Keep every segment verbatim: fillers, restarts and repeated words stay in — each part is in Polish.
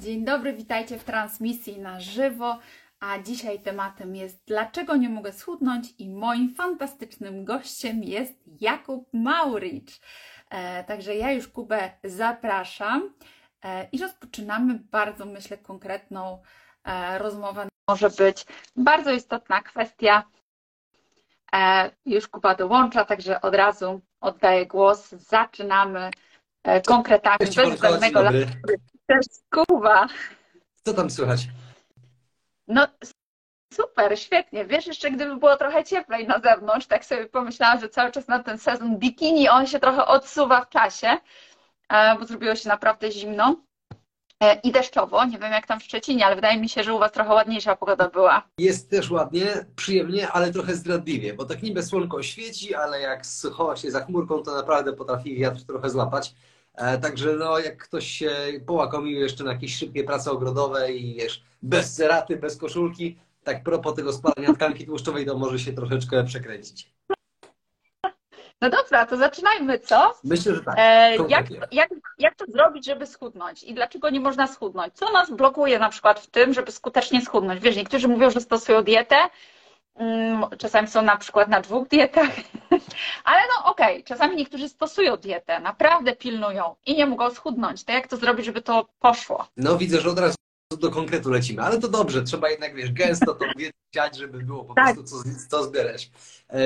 Dzień dobry, witajcie w transmisji na żywo, a dzisiaj tematem jest dlaczego nie mogę schudnąć i moim fantastycznym gościem jest Jakub Mauricz. E, także ja już Kubę zapraszam e, i rozpoczynamy bardzo, myślę, konkretną e, rozmowę. Może być bardzo istotna kwestia. E, już Kuba dołącza, także od razu oddaję głos. Zaczynamy e, konkretami bez żadnego lasu. Cześć Kuba. Co tam słychać? No super, świetnie. Wiesz, jeszcze gdyby było trochę cieplej na zewnątrz, tak sobie pomyślałam, że cały czas na ten sezon bikini on się trochę odsuwa w czasie, bo zrobiło się naprawdę zimno i deszczowo. Nie wiem jak tam w Szczecinie, ale wydaje mi się, że u Was trochę ładniejsza pogoda była. Jest też ładnie, przyjemnie, ale trochę zdradliwie, bo tak niby słonko świeci, ale jak schowa się za chmurką, to naprawdę potrafi wiatr trochę złapać. Także no, jak ktoś się połakomił jeszcze na jakieś szybkie prace ogrodowe i wiesz, bez ceraty, bez koszulki, tak propos tego spalania tkanki tłuszczowej, to może się troszeczkę przekręcić. No dobra, to zaczynajmy, co? Myślę, że tak. E, jak, jak, jak to zrobić, żeby schudnąć? I dlaczego nie można schudnąć? Co nas blokuje na przykład w tym, żeby skutecznie schudnąć? Wiesz, niektórzy mówią, że stosują dietę, czasami są na przykład na dwóch dietach, ale no okej, okay. Czasami niektórzy stosują dietę, naprawdę pilnują i nie mogą schudnąć. To jak to zrobić, żeby to poszło? No widzę, że od razu do konkretu lecimy, ale to dobrze, trzeba jednak, wiesz, gęsto to wiedzieć, żeby było po tak. prostu, co, co zbierać.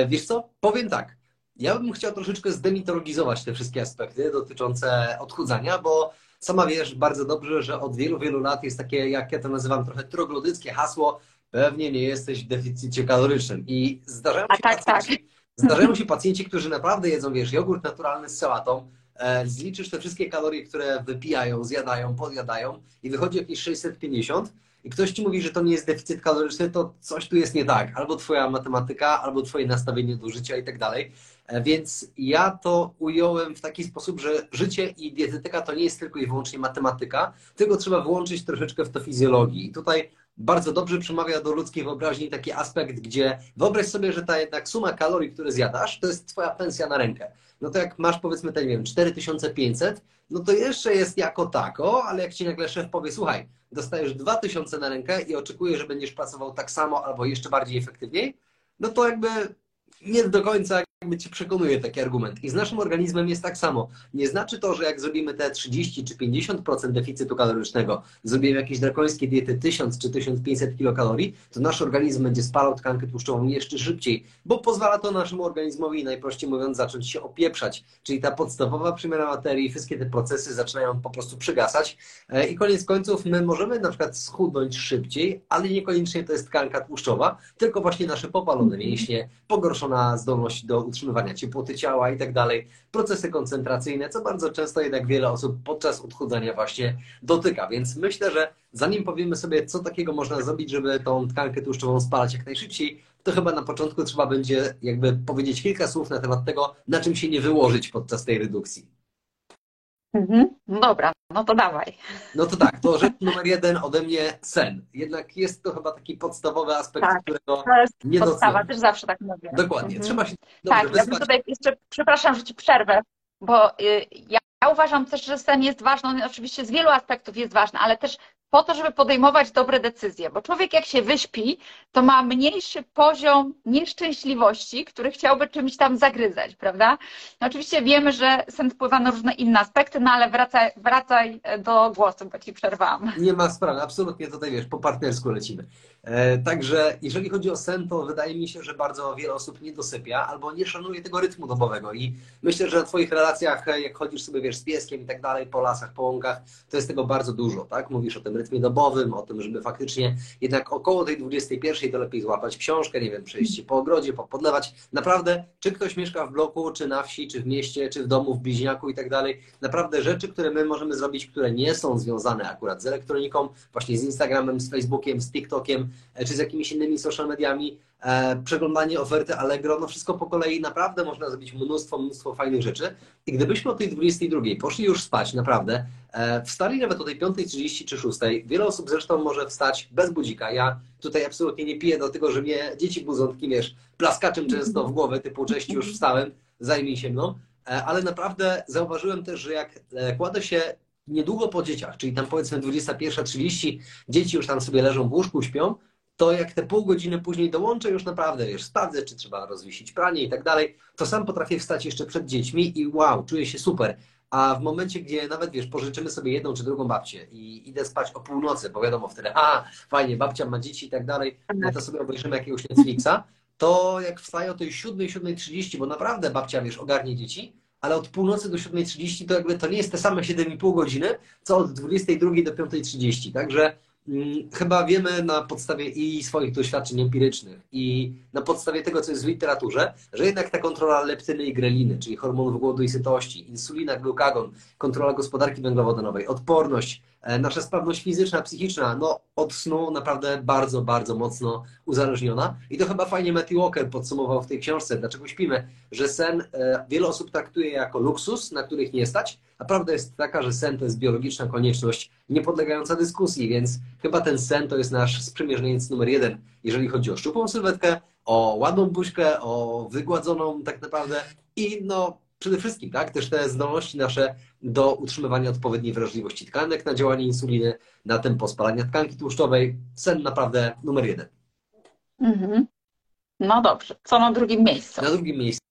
Wiesz co, powiem tak, ja bym chciał troszeczkę zdemitologizować te wszystkie aspekty dotyczące odchudzania, bo sama wiesz bardzo dobrze, że od wielu, wielu lat jest takie, jak ja to nazywam, trochę troglodyckie hasło: pewnie nie jesteś w deficycie kalorycznym. I zdarzają się, tak, pacjenci, tak. zdarzają się pacjenci, którzy naprawdę jedzą, wiesz, jogurt naturalny z sałatą, e, zliczysz te wszystkie kalorie, które wypijają, zjadają, podjadają i wychodzi jakieś sześćset pięćdziesiąt i ktoś ci mówi, że to nie jest deficyt kaloryczny, to coś tu jest nie tak. Albo twoja matematyka, albo twoje nastawienie do życia i tak dalej. Więc ja to ująłem w taki sposób, że życie i dietetyka to nie jest tylko i wyłącznie matematyka, tylko trzeba włączyć troszeczkę w to fizjologii. I tutaj bardzo dobrze przemawia do ludzkiej wyobraźni taki aspekt, gdzie wyobraź sobie, że ta jednak suma kalorii, które zjadasz, to jest twoja pensja na rękę. No to jak masz powiedzmy ten, nie wiem, cztery tysiące pięćset, no to jeszcze jest jako tako, ale jak ci nagle szef powie, słuchaj, dostajesz dwa tysiące na rękę i oczekujesz, że będziesz pracował tak samo albo jeszcze bardziej efektywniej, no to jakby nie do końca jakby cię przekonuje taki argument. I z naszym organizmem jest tak samo. Nie znaczy to, że jak zrobimy te trzydzieści czy pięćdziesiąt procent deficytu kalorycznego, zrobimy jakieś drakońskie diety tysiąc czy tysiąc pięćset kilokalorii, to nasz organizm będzie spalał tkankę tłuszczową jeszcze szybciej, bo pozwala to naszemu organizmowi, najprościej mówiąc, zacząć się opieprzać. Czyli ta podstawowa przemiana materii, wszystkie te procesy zaczynają po prostu przygasać i koniec końców my możemy na przykład schudnąć szybciej, ale niekoniecznie to jest tkanka tłuszczowa, tylko właśnie nasze popalone mięśnie, pogorszona zdolność do utrzymywania ciepłoty ciała i tak dalej, procesy koncentracyjne, co bardzo często jednak wiele osób podczas odchudzania właśnie dotyka. Więc myślę, że zanim powiemy sobie, co takiego można zrobić, żeby tą tkankę tłuszczową spalać jak najszybciej, to chyba na początku trzeba będzie jakby powiedzieć kilka słów na temat tego, na czym się nie wyłożyć podczas tej redukcji. Mhm. Dobra, no to dawaj. No to tak, to rzecz numer jeden ode mnie: sen. Jednak jest to chyba taki podstawowy aspekt, tak, którego to jest nie doceniam. Podstawa, też zawsze tak mówię. Dokładnie, mhm. trzeba się dobrze tak, ja bym tutaj jeszcze, przepraszam, że Ci przerwę, bo ja, ja uważam też, że sen jest ważny, on oczywiście z wielu aspektów jest ważny, ale też po to, żeby podejmować dobre decyzje, bo człowiek jak się wyśpi, to ma mniejszy poziom nieszczęśliwości, który chciałby czymś tam zagryzać, prawda? No oczywiście wiemy, że sen wpływa na różne inne aspekty, no ale wracaj, wracaj do głosu, bo Ci przerwałam. Nie ma sprawy, absolutnie tutaj, wiesz, po partnersku lecimy. E, także jeżeli chodzi o sen, to wydaje mi się, że bardzo wiele osób nie dosypia albo nie szanuje tego rytmu dobowego i myślę, że na Twoich relacjach, jak chodzisz sobie, wiesz, z pieskiem i tak dalej, po lasach, po łąkach, to jest tego bardzo dużo, tak? Mówisz o tym rytmie dobowym, o tym, żeby faktycznie jednak około tej dwudziestej pierwszej to lepiej złapać książkę, nie wiem, przejść się po ogrodzie, popodlewać. Naprawdę, czy ktoś mieszka w bloku, czy na wsi, czy w mieście, czy w domu, w bliźniaku i tak dalej, naprawdę rzeczy, które my możemy zrobić, które nie są związane akurat z elektroniką, właśnie z Instagramem, z Facebookiem, z TikTokiem, czy z jakimiś innymi social mediami, przeglądanie oferty Allegro, no wszystko po kolei, naprawdę można zrobić mnóstwo, mnóstwo fajnych rzeczy i gdybyśmy o tej dwudziestej drugiej poszli już spać, naprawdę, wstali nawet o tej piątej trzydzieści czy szóstej, wiele osób zresztą może wstać bez budzika, ja tutaj absolutnie nie piję dlatego, że mnie dzieci budzą, wiesz, plaskaczem często w głowę, typu cześć, już wstałem, zajmij się mną, ale naprawdę zauważyłem też, że jak kładę się niedługo po dzieciach, czyli tam powiedzmy dwudziesta pierwsza trzydzieści, dzieci już tam sobie leżą w łóżku, śpią, to jak te pół godziny później dołączę, już naprawdę, wiesz, sprawdzę, czy trzeba rozwiesić pranie i tak dalej, to sam potrafię wstać jeszcze przed dziećmi i wow, czuję się super. A w momencie, gdzie nawet, wiesz, pożyczymy sobie jedną czy drugą babcię i idę spać o północy, bo wiadomo wtedy, a, fajnie, babcia ma dzieci i tak dalej, no to sobie obejrzymy jakiegoś Netflixa, to jak wstaję o tej siódmej, siódmej trzydzieści, bo naprawdę babcia, wiesz, ogarnie dzieci, ale od północy do siódmej trzydzieści to jakby to nie jest te same siedem i pół godziny, co od dwudziestej drugiej do piątej trzydzieści, także chyba wiemy na podstawie i swoich doświadczeń empirycznych i na podstawie tego, co jest w literaturze, że jednak ta kontrola leptyny i greliny, czyli hormonów głodu i sytości, insulina, glukagon, kontrola gospodarki węglowodanowej, odporność, nasza sprawność fizyczna, psychiczna, no od snu naprawdę bardzo, bardzo mocno uzależniona. I to chyba fajnie Matthew Walker podsumował w tej książce, dlaczego śpimy, że sen wiele osób traktuje jako luksus, na których nie stać, a prawda jest taka, że sen to jest biologiczna konieczność niepodlegająca dyskusji, więc chyba ten sen to jest nasz sprzymierzeniec numer jeden, jeżeli chodzi o szczupłą sylwetkę, o ładną buźkę, o wygładzoną tak naprawdę i no przede wszystkim, tak, też te zdolności nasze do utrzymywania odpowiedniej wrażliwości tkanek na działanie insuliny, na tempo spalania tkanki tłuszczowej. Sen naprawdę numer jeden. Mm-hmm. No dobrze. Co na drugim miejscu? Na drugim miejscu.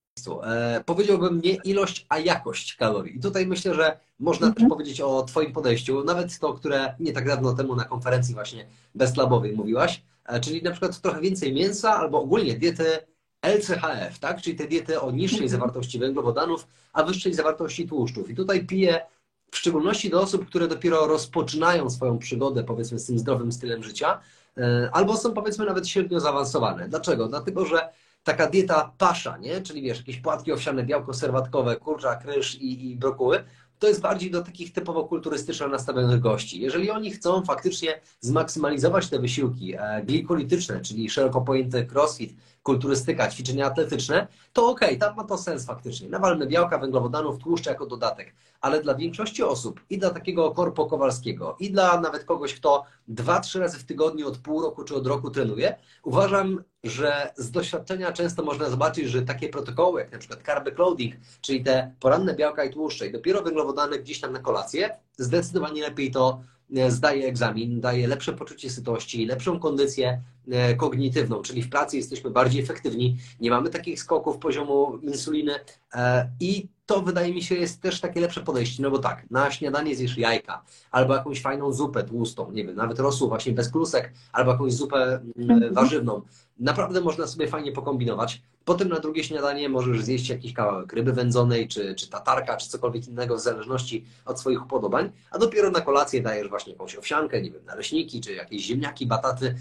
E, powiedziałbym nie ilość, a jakość kalorii. I tutaj myślę, że można mm-hmm. też powiedzieć o Twoim podejściu, nawet to, które nie tak dawno temu na konferencji właśnie bezklabowej mówiłaś, e, czyli na przykład trochę więcej mięsa albo ogólnie diety L C H F, tak? Czyli te diety o niższej zawartości węglowodanów, a wyższej zawartości tłuszczów. I tutaj piję w szczególności do osób, które dopiero rozpoczynają swoją przygodę, powiedzmy, z tym zdrowym stylem życia, albo są, powiedzmy, nawet średnio zaawansowane. Dlaczego? Dlatego, że taka dieta pasza, nie? Czyli wiesz, jakieś płatki owsiane, białko serwatkowe, kurczak, ryż i, i brokuły, to jest bardziej do takich typowo kulturystycznie nastawionych gości. Jeżeli oni chcą faktycznie zmaksymalizować te wysiłki glikolityczne, czyli szeroko pojęty crossfit, kulturystyka, ćwiczenia atletyczne, to okej, okay, tam ma to sens faktycznie. Nawalmy białka, węglowodanów, tłuszcze jako dodatek. Ale dla większości osób i dla takiego korpo Kowalskiego i dla nawet kogoś, kto dwa, trzy razy w tygodniu od pół roku czy od roku trenuje, uważam, że z doświadczenia często można zobaczyć, że takie protokoły jak na przykład carb loading, czyli te poranne białka i tłuszcze i dopiero węglowodany gdzieś tam na kolację, zdecydowanie lepiej to zdaje egzamin, daje lepsze poczucie sytości, lepszą kondycję kognitywną, czyli w pracy jesteśmy bardziej efektywni, nie mamy takich skoków poziomu insuliny i to wydaje mi się jest też takie lepsze podejście, no bo tak, na śniadanie zjesz jajka albo jakąś fajną zupę tłustą, nie wiem, nawet rosół właśnie bez klusek albo jakąś zupę warzywną. Naprawdę można sobie fajnie pokombinować. Potem na drugie śniadanie możesz zjeść jakiś kawałek ryby wędzonej, czy, czy tatarka, czy cokolwiek innego w zależności od swoich upodobań, a dopiero na kolację dajesz właśnie jakąś owsiankę, nie wiem, naleśniki, czy jakieś ziemniaki, bataty,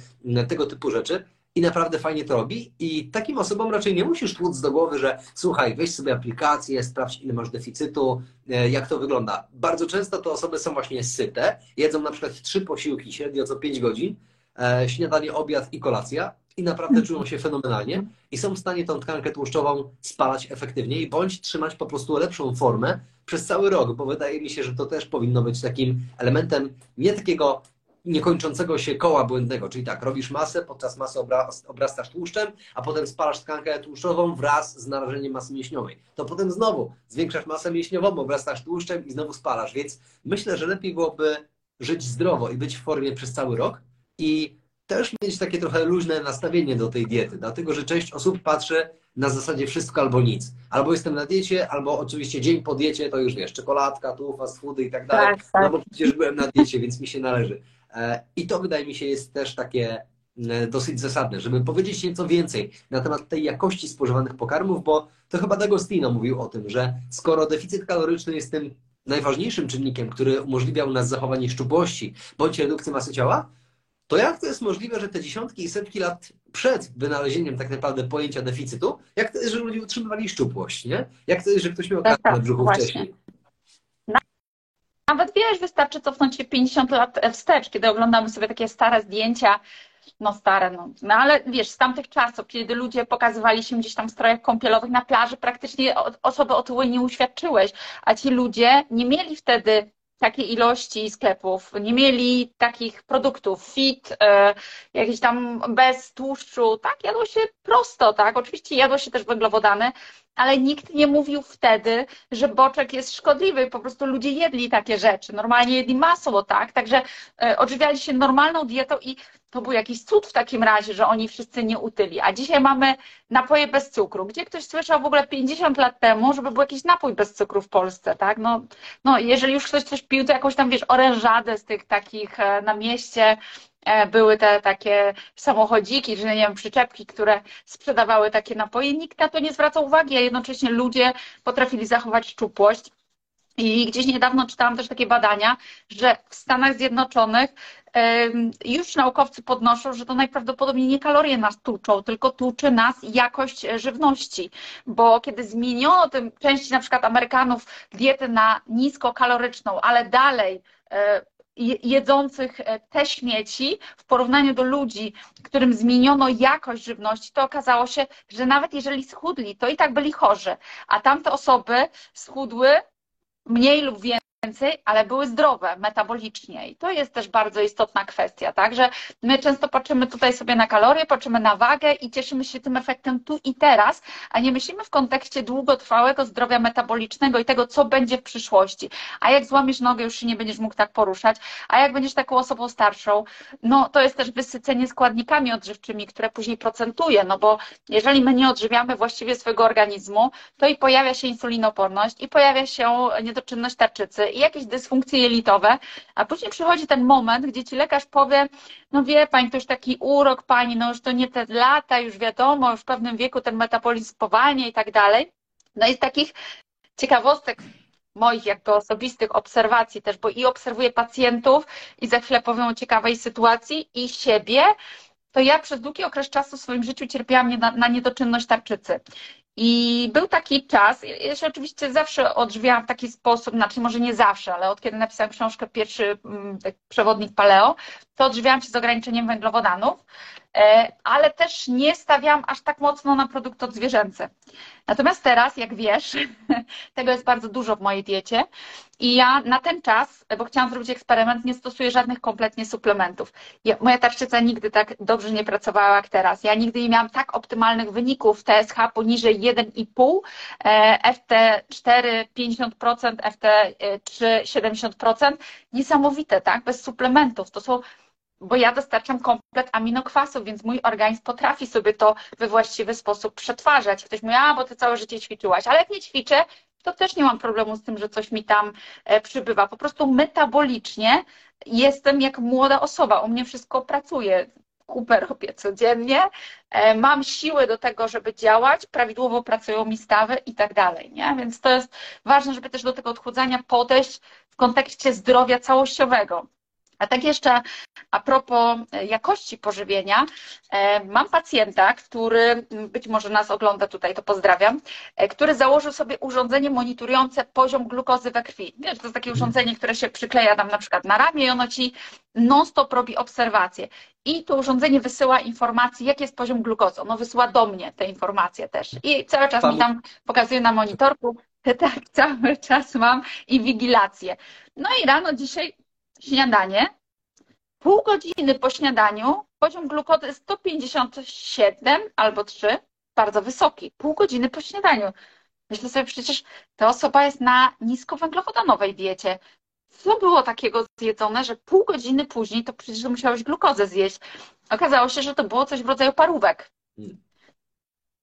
tego typu rzeczy. I naprawdę fajnie to robi i takim osobom raczej nie musisz tłuc do głowy, że słuchaj, weź sobie aplikację, sprawdź ile masz deficytu, jak to wygląda. Bardzo często te osoby są właśnie syte, jedzą na przykład trzy posiłki średnio co pięć godzin, śniadanie, obiad i kolacja i naprawdę czują się fenomenalnie i są w stanie tą tkankę tłuszczową spalać efektywniej bądź trzymać po prostu lepszą formę przez cały rok, bo wydaje mi się, że to też powinno być takim elementem nie takiego niekończącego się koła błędnego, czyli tak, robisz masę, podczas masy obrastasz tłuszczem, a potem spalasz tkankę tłuszczową wraz z narażeniem masy mięśniowej. To potem znowu zwiększasz masę mięśniową, obrastasz tłuszczem i znowu spalasz, więc myślę, że lepiej byłoby żyć zdrowo i być w formie przez cały rok i też mieć takie trochę luźne nastawienie do tej diety, dlatego że część osób patrzy na zasadzie wszystko albo nic. Albo jestem na diecie, albo oczywiście dzień po diecie to już wiesz, czekoladka, tu, fast foody i tak dalej, tak, tak. No bo przecież byłem na diecie, więc mi się należy. I to wydaje mi się jest też takie dosyć zasadne, żeby powiedzieć nieco więcej na temat tej jakości spożywanych pokarmów, bo to chyba D'Agostino mówił o tym, że skoro deficyt kaloryczny jest tym najważniejszym czynnikiem, który umożliwiał nas zachowanie szczupłości bądź redukcję masy ciała, to jak to jest możliwe, że te dziesiątki i setki lat przed wynalezieniem tak naprawdę pojęcia deficytu, jak to jest, że ludzie utrzymywali szczupłość, nie? Jak to jest, że ktoś miał tak, tak, na brzuchu właśnie. Wcześniej? Nawet wiesz, wystarczy cofnąć się pięćdziesiąt lat wstecz, kiedy oglądamy sobie takie stare zdjęcia, no stare, no, no ale wiesz, z tamtych czasów, kiedy ludzie pokazywali się gdzieś tam w strojach kąpielowych na plaży, praktycznie osoby otyłej nie uświadczyłeś, a ci ludzie nie mieli wtedy takiej ilości sklepów, nie mieli takich produktów fit, y, jakieś tam bez tłuszczu, tak, jadło się prosto, tak, oczywiście jadło się też węglowodany, ale nikt nie mówił wtedy, że boczek jest szkodliwy. Po prostu ludzie jedli takie rzeczy. Normalnie jedli masło, tak? Także odżywiali się normalną dietą i to był jakiś cud w takim razie, że oni wszyscy nie utyli. A dzisiaj mamy napoje bez cukru. Gdzie ktoś słyszał w ogóle pięćdziesiąt lat temu, żeby był jakiś napój bez cukru w Polsce, tak? No, no jeżeli już ktoś coś pił, to jakąś tam, wiesz, orężadę z tych takich na mieście. Były te takie samochodziki, czy nie wiem, przyczepki, które sprzedawały takie napoje. Nikt na to nie zwracał uwagi, a jednocześnie ludzie potrafili zachować szczupłość. I gdzieś niedawno czytałam też takie badania, że w Stanach Zjednoczonych już naukowcy podnoszą, że to najprawdopodobniej nie kalorie nas tłuczą, tylko tłuczy nas jakość żywności, bo kiedy zmieniono tym części na przykład Amerykanów dietę na niskokaloryczną, ale dalej jedzących te śmieci w porównaniu do ludzi, którym zmieniono jakość żywności, to okazało się, że nawet jeżeli schudli, to i tak byli chorzy, a tamte osoby schudły mniej lub więcej, ale były zdrowe metabolicznie i to jest też bardzo istotna kwestia, tak, że my często patrzymy tutaj sobie na kalorie, patrzymy na wagę i cieszymy się tym efektem tu i teraz, a nie myślimy w kontekście długotrwałego zdrowia metabolicznego i tego, co będzie w przyszłości, a jak złamiesz nogę, już się nie będziesz mógł tak poruszać, a jak będziesz taką osobą starszą, no to jest też wysycenie składnikami odżywczymi, które później procentuje, no bo jeżeli my nie odżywiamy właściwie swojego organizmu, to i pojawia się insulinoporność i pojawia się niedoczynność tarczycy, i jakieś dysfunkcje jelitowe, a później przychodzi ten moment, gdzie ci lekarz powie, no wie pani, to już taki urok pani, no już to nie te lata, już wiadomo, już w pewnym wieku ten metabolizm spowalnia i tak dalej. No i z takich ciekawostek moich jakby osobistych obserwacji też, bo i obserwuję pacjentów i za chwilę powiem o ciekawej sytuacji i siebie, to ja przez długi okres czasu w swoim życiu cierpiałam na, na niedoczynność tarczycy. I był taki czas, ja się oczywiście zawsze odżywiałam w taki sposób, znaczy może nie zawsze, ale od kiedy napisałam książkę Pierwszy Przewodnik Paleo, to odżywiałam się z ograniczeniem węglowodanów, ale też nie stawiałam aż tak mocno na produkty odzwierzęce. Natomiast teraz, jak wiesz, tego jest bardzo dużo w mojej diecie i ja na ten czas, bo chciałam zrobić eksperyment, nie stosuję żadnych kompletnie suplementów. Ja, moja tarczyca nigdy tak dobrze nie pracowała jak teraz. Ja nigdy nie miałam tak optymalnych wyników T S H poniżej jeden i pół, F T cztery pięćdziesiąt procent, F T trzy siedemdziesiąt procent. Niesamowite, tak? Bez suplementów. To są... Bo ja dostarczam komplet aminokwasów, więc mój organizm potrafi sobie to we właściwy sposób przetwarzać. Ktoś mówi, a bo ty całe życie ćwiczyłaś, ale jak nie ćwiczę, to też nie mam problemu z tym, że coś mi tam przybywa. Po prostu metabolicznie jestem jak młoda osoba, u mnie wszystko pracuje. Kupę robię codziennie, mam siłę do tego, żeby działać, prawidłowo pracują mi stawy i tak dalej, nie? Więc to jest ważne, żeby też do tego odchudzania podejść w kontekście zdrowia całościowego. A tak jeszcze a propos jakości pożywienia, mam pacjenta, który być może nas ogląda tutaj, to pozdrawiam, który założył sobie urządzenie monitorujące poziom glukozy we krwi. Wiesz, to jest takie urządzenie, które się przykleja tam na przykład na ramię i ono ci non-stop robi obserwacje. I to urządzenie wysyła informacje, jaki jest poziom glukozy. Ono wysyła do mnie te informacje też. I cały czas mi tam pokazuje na monitorku, tak, cały czas mam inwigilację. No i rano dzisiaj śniadanie, pół godziny po śniadaniu, poziom glukozy sto pięćdziesiąt siedem albo trzy, bardzo wysoki, pół godziny po śniadaniu. Myślę sobie, przecież ta osoba jest na niskowęglowodanowej diecie. Co było takiego zjedzone, że pół godziny później to przecież musiałeś glukozę zjeść. Okazało się, że to było coś w rodzaju parówek.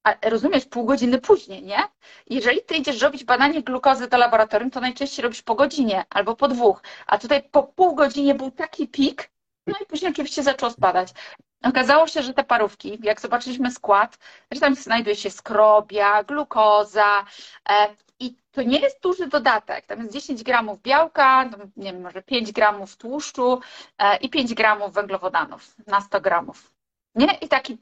A rozumiesz, pół godziny później, nie? Jeżeli ty idziesz robić badanie glukozy do laboratorium, to najczęściej robisz po godzinie albo po dwóch, a tutaj po pół godzinie był taki pik, no i później oczywiście zaczęło spadać. Okazało się, że te parówki, jak zobaczyliśmy skład, że tam znajduje się skrobia, glukoza e, i to nie jest duży dodatek. Tam jest dziesięć gramów białka, nie wiem, może pięć gramów tłuszczu e, i pięć gramów węglowodanów na sto gramów. Nie? I taki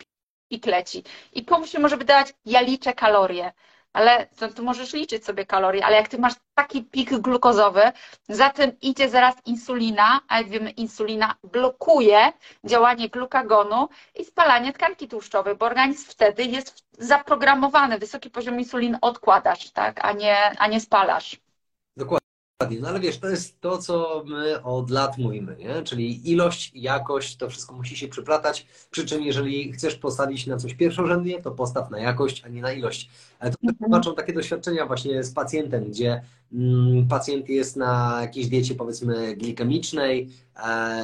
i kleci. I komuś się może wydawać, ja liczę kalorie, ale to, to możesz liczyć sobie kalorie, ale jak ty masz taki pik glukozowy, za tym idzie zaraz insulina, a jak wiemy, insulina blokuje działanie glukagonu i spalanie tkanki tłuszczowej, bo organizm wtedy jest zaprogramowany, wysoki poziom insuliny odkładasz, tak, a nie, a nie spalasz. Dokładnie. No ale wiesz, to jest to, co my od lat mówimy, nie? Czyli ilość, jakość, to wszystko musi się przyplatać, przy czym jeżeli chcesz postawić na coś pierwszorzędnie, to postaw na jakość, a nie na ilość. Ale to mhm. tłumaczą takie doświadczenia właśnie z pacjentem, gdzie mm, pacjent jest na jakiejś diecie, powiedzmy, glikemicznej, e,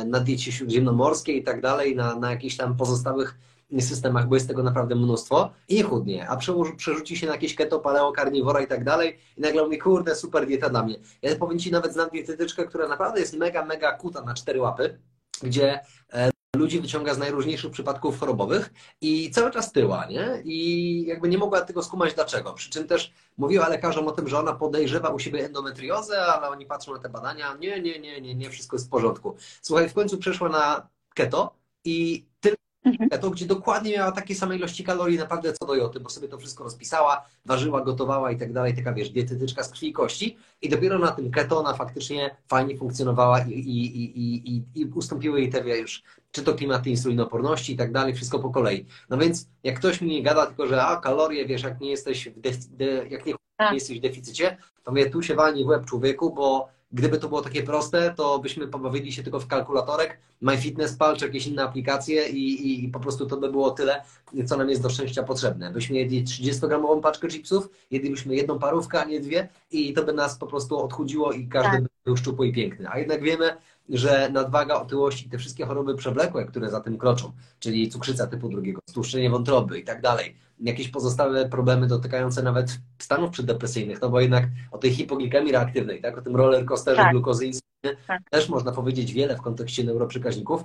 na diecie śródziemnomorskiej i tak dalej, na, na jakichś tam pozostałych systemach, bo jest tego naprawdę mnóstwo i chudnie, a przerzuci się na jakieś keto, paleo, karniwora i tak dalej i nagle mówi, kurde, super dieta dla mnie. Ja powiem Ci, nawet znam dietetyczkę, która naprawdę jest mega, mega kuta na cztery łapy, gdzie e, ludzi wyciąga z najróżniejszych przypadków chorobowych i cały czas tyła, nie? I jakby nie mogła tego skumać dlaczego. Przy czym też mówiła lekarzom o tym, że ona podejrzewa u siebie endometriozę, ale oni patrzą na te badania, nie, nie, nie, nie, nie, wszystko jest w porządku. Słuchaj, w końcu przeszła na keto i tylko to, gdzie dokładnie miała takiej samej ilości kalorii naprawdę co do joty, bo sobie to wszystko rozpisała, ważyła, gotowała i tak dalej, taka wiesz, dietetyczka z krwi i kości i dopiero na tym ketona faktycznie fajnie funkcjonowała i, i, i, i, i ustąpiły jej te, wiesz, czy to klimaty insulinooporności i tak dalej, wszystko po kolei. No więc jak ktoś mi gada tylko, że a kalorie, wiesz, jak nie jesteś w, defi- de- jak nie jesteś w deficycie, to mówię, tu się walni w łeb, człowieku, bo gdyby to było takie proste, to byśmy pobawili się tylko w kalkulatorek, MyFitnessPal czy jakieś inne aplikacje i, i, i po prostu to by było tyle, co nam jest do szczęścia potrzebne. Byśmy jedli trzydziestogramową paczkę chipsów, jedlibyśmy jedną parówkę, a nie dwie i to by nas po prostu odchudziło i każdy tak. by był szczupły i piękny. A jednak wiemy, że nadwaga, otyłość i te wszystkie choroby przewlekłe, które za tym kroczą, czyli cukrzyca typu drugiego, stłuszczenie wątroby i tak dalej, jakieś pozostałe problemy dotykające nawet stanów przeddepresyjnych, no bo jednak o tej hipoglikemii reaktywnej, tak, o tym rollercoasterze tak. glukozy i insuliny tak. też można powiedzieć wiele w kontekście neuroprzekaźników